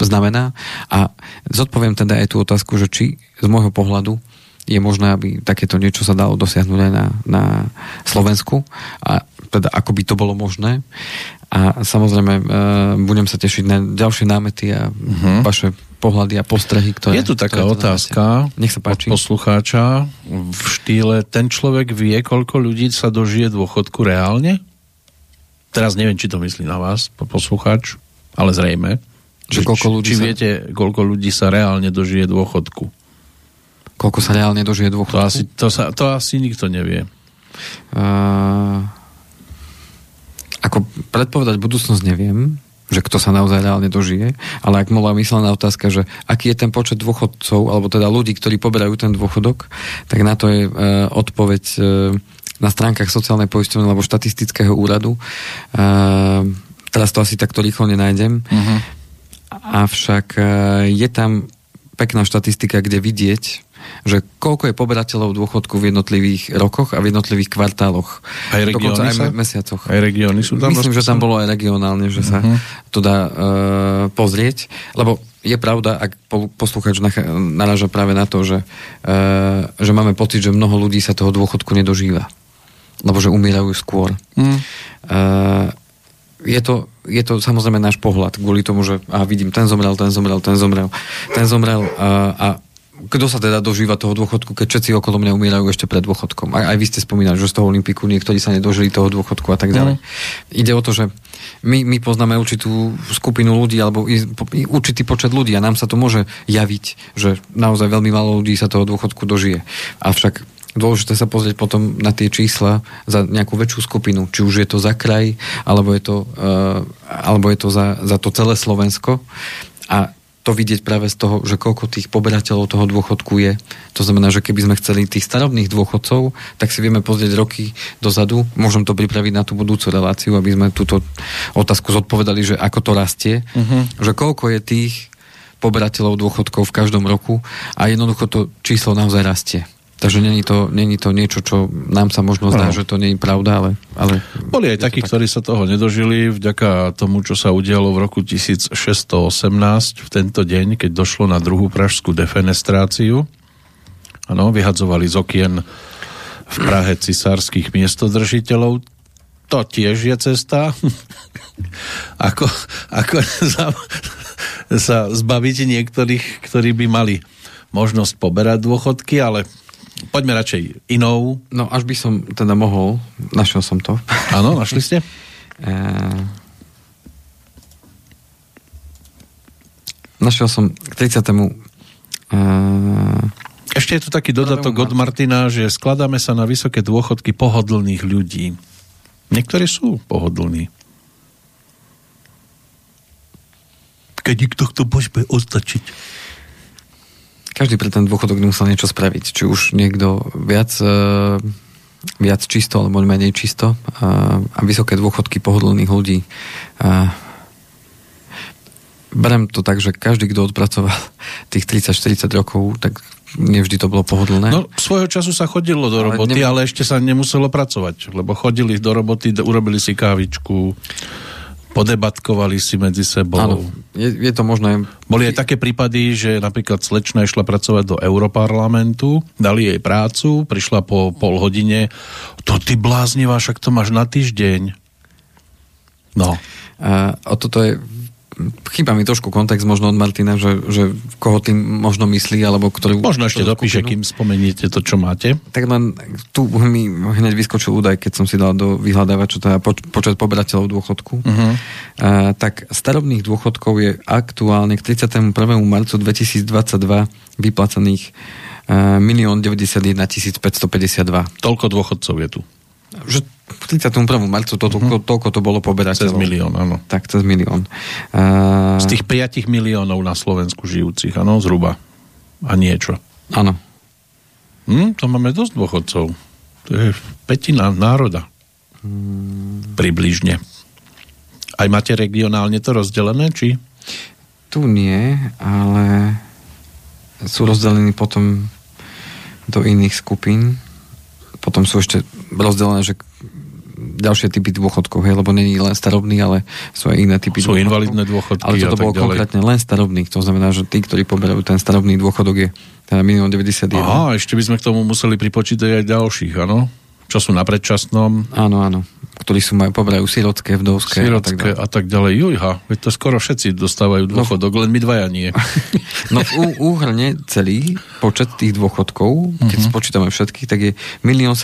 znamená. A zodpoviem teda aj tú otázku, že či z môjho pohľadu je možné, aby takéto niečo sa dalo dosiahnuť aj na, na Slovensku a teda ako by to bolo možné. A samozrejme e, budem sa tešiť na ďalšie námety a uh-huh. vaše pohľady a postrehy, ktoré... Je tu taká otázka Nech sa páči. Od poslucháča v štýle, ten človek vie, koľko ľudí sa dožije dôchodku reálne? Teraz neviem, či to myslí na vás poslucháč, ale zrejme. Či, či sa... viete, koľko ľudí sa reálne dožije dôchodku? Koľko sa reálne dožije dôchodku? To asi, to sa, to asi nikto nevie. Uh, ako predpovedať budúcnosť neviem, že kto sa naozaj reálne dožije, ale ak bola myslená otázka, že aký je ten počet dôchodcov, alebo teda ľudí, ktorí poberajú ten dôchodok, tak na to je uh, odpoveď uh, na stránkach sociálnej poisťovne alebo štatistického úradu. Uh, teraz to asi takto rýchlo nenájdem. Uh-huh. Avšak uh, je tam pekná štatistika, kde vidieť, že koľko je poberateľov dôchodku v jednotlivých rokoch a v jednotlivých kvartáloch. Aj regióny sa? Dokonca aj me- mesiacoch. Aj regióny sú tam? Myslím, že tam bolo aj regionálne, že sa uh-huh. to dá uh, pozrieť. Lebo je pravda, ak poslucháč naráža práve na to, že, uh, že máme pocit, že mnoho ľudí sa toho dôchodku nedožíva. Lebo že umierajú skôr. Mm. Uh, Je to, je to samozrejme náš pohľad kvôli tomu, že a vidím, ten zomrel, ten zomrel, ten zomrel, ten zomrel a, a kto sa teda dožíva toho dôchodku, keď všetci okolo mňa umierajú ešte pred dôchodkom. Aj, aj vy ste spomínali, že z toho Olympiku niektorí sa nedožili toho dôchodku a tak ďalej. Mm. Ide o to, že my, my poznáme určitú skupinu ľudí alebo určitý počet ľudí a nám sa to môže javiť, že naozaj veľmi málo ľudí sa toho dôchodku dožije. Avšak dôležité sa pozrieť potom na tie čísla za nejakú väčšiu skupinu. Či už je to za kraj, alebo je to, uh, alebo je to za, za to celé Slovensko. A to vidieť práve z toho, že koľko tých poberateľov toho dôchodku je. To znamená, že keby sme chceli tých starobných dôchodcov, tak si vieme pozrieť roky dozadu. Môžem to pripraviť na tú budúcu reláciu, aby sme túto otázku zodpovedali, že ako to rastie. Mhm. Že koľko je tých poberateľov dôchodkov v každom roku a jednoducho to číslo naozaj rastie. Takže není to, není to niečo, čo nám sa možno zdá, no. že to nie je pravda, ale... ale boli aj takí, tak... ktorí sa toho nedožili vďaka tomu, čo sa udialo v roku tisícšesťstoosemnásť, v tento deň, keď došlo na druhú pražskú defenestráciu. Áno, vyhadzovali z okien v Prahe cisárskych miestodržiteľov. To tiež je cesta. ako ako sa, sa zbavíte niektorých, ktorí by mali možnosť poberať dôchodky, ale... Poďme radšej inou. No, až by som teda mohol. Našiel som to. Áno, našli ste? Uh, našiel som k tridsiatemu Uh, Ešte je tu taký dodatok od Martina, že skladáme sa na vysoké dôchodky pohodlných ľudí. Niektorí sú pohodlní. Keď nikto to môžeme označiť. Každý pre ten dôchodok musel niečo spraviť. Či už niekto viac, e, viac čisto, alebo menej čisto. A, a vysoké dôchodky pohodlných ľudí. A, berem to tak, že každý, kto odpracoval tých tridsať štyridsať rokov, tak nevždy to bolo pohodlné. No, svojho času sa chodilo do ale roboty, ne... ale ešte sa nemuselo pracovať. Lebo chodili do roboty, urobili si kávičku... podebatkovali si medzi sebou. Áno, je, je to možné. Boli aj také prípady, že napríklad slečna išla pracovať do Európarlamentu, dali jej prácu, prišla po pol hodine, to ty bláznivá, však to máš na týždeň. No. A, a toto je... Chýba mi trošku kontext možno od Martina, že, že koho tým možno myslí, alebo ktorú... Možno ešte dopíše, kým spomeniete to, čo máte. Tak len tu mi hneď vyskočil údaj, keď som si dal do vyhľadávača, teda poč- počet poberateľov dôchodku. Uh-huh. Uh, tak starobných dôchodkov je aktuálne k tridsiatemu prvému marcu dvetisícdvadsaťdva vyplacených uh, milión deväťdesiatjeden tisíc päťstopäťdesiatdva. Toľko dôchodcov je tu. Že v tridsiatom prvom marcu to, toľko, toľko to bolo poberateľov. Cez milión, áno. Tak, cez milión. A... Z tých päť miliónov na Slovensku žijúcich, áno, zhruba. A niečo. Áno. Hm, to máme dosť dôchodcov. To je pätina národa. Hmm. Približne. Aj máte regionálne to rozdelené, či? Tu nie, ale sú rozdelení potom do iných skupín. Potom sú ešte rozdelené, že ďalšie typy dôchodkov, hej, lebo není len starobný, ale sú aj iné typy dôchodkov. Sú invalidné dôchodky. Ale toto bolo konkrétne len starobných, to znamená, že tí, ktorí poberajú ten starobný dôchodok, je teda minimum deväťdesiatjeden. Aha, ešte by sme k tomu museli pripočítať aj ďalších, áno? Čo sú na predčasnom. Áno, áno. Ktorí sú majú, poberajú sirotské, vdovské. Sirotské a tak ďalej. Jujha, veď to skoro všetci dostávajú dôchodok, no, len my dvaja nie. No v úhrne celý počet tých dôchodkov, keď uh-huh. spočítame všetkých, tak je milión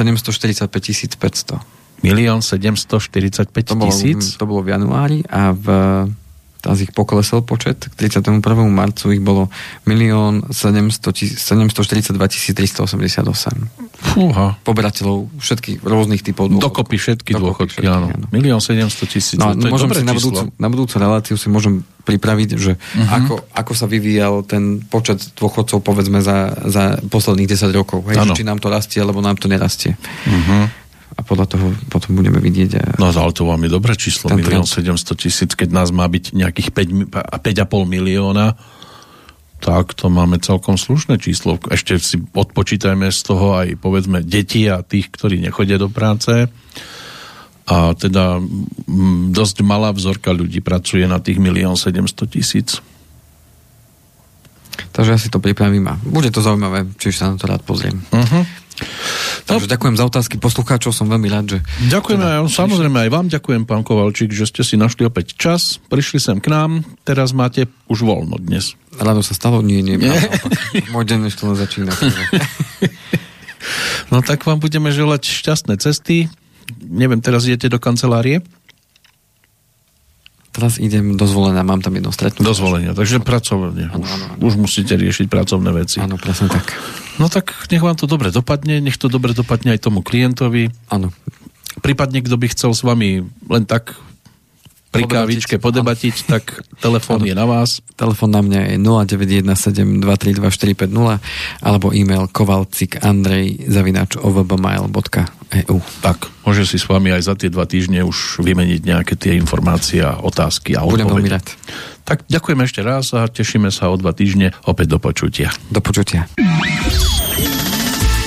sedemstoštyridsaťpäťtisíc päťsto. milión sedemstoštyridsaťpäťtisíc? To bolo, to bolo v januári a v teraz ich poklesol počet. K tridsiatemu prvému marcu ich bolo milión sedemstoštyridsaťdvatisíc tristoosemdesiatosem. Uha. Poberateľov všetkých rôznych typov dôchodkov. Dokopy všetky dôchodky, áno. milión sedemstotisíc. No, no, môžem si na budúcu, na budúcu reláciu si môžem pripraviť, že uh-huh. ako, ako sa vyvíjal ten počet dôchodcov, povedzme, za, za posledných desať rokov. Hej, či nám to rastie, alebo nám to nerastie. Mhm. A podľa toho potom budeme vidieť. No ale to vám je dobré číslo, milión sedemstotisíc, keď nás má byť nejakých päť, päť a pol milióna, tak to máme celkom slušné číslo. Ešte si odpočítajme z toho aj, povedzme, deti a tých, ktorí nechodia do práce. A teda m, dosť malá vzorka ľudí pracuje na tých milión sedemstotisíc. Takže ja si to pripravím a bude to zaujímavé, čiže sa na to rád pozriem. Uh-huh. Takže no, ďakujem za otázky poslucháčov, som veľmi rád, že... Ďakujem teda, aj, samozrejme aj vám, ďakujem pán Kovalčík, že ste si našli opäť čas, prišli sem k nám, teraz máte už voľno dnes. Ráno sa stalo? Nie, nie. nie? Môj deň ešte len začína. No tak vám budeme želať šťastné cesty. Neviem, teraz idete do kancelárie? Teraz idem do zvolenia, mám tam jedno stretnutie. Do zvolenia, takže pracovne. Ano, už, ano, ano. Už musíte riešiť pracovné veci. Áno, presne tak. No tak nech vám to dobre dopadne, nech to dobre dopadne aj tomu klientovi. Áno. Prípadne, kto by chcel s vami len tak pri podebatiť. Kávičke podebatiť, ano. Tak telefón je na vás. Telefón na mňa je nula deväť jedna sedem dva tri dva štyri päť nula alebo e-mail kovalcikandrej zavináč o v b mail bodka e u. Tak, môže si s vami aj za tie dva týždne už vymeniť nejaké tie informácie a otázky a odpovede. Budem veľmi rád. Tak ďakujem ešte raz a tešíme sa o dva týždne opäť do počutia. Do počutia.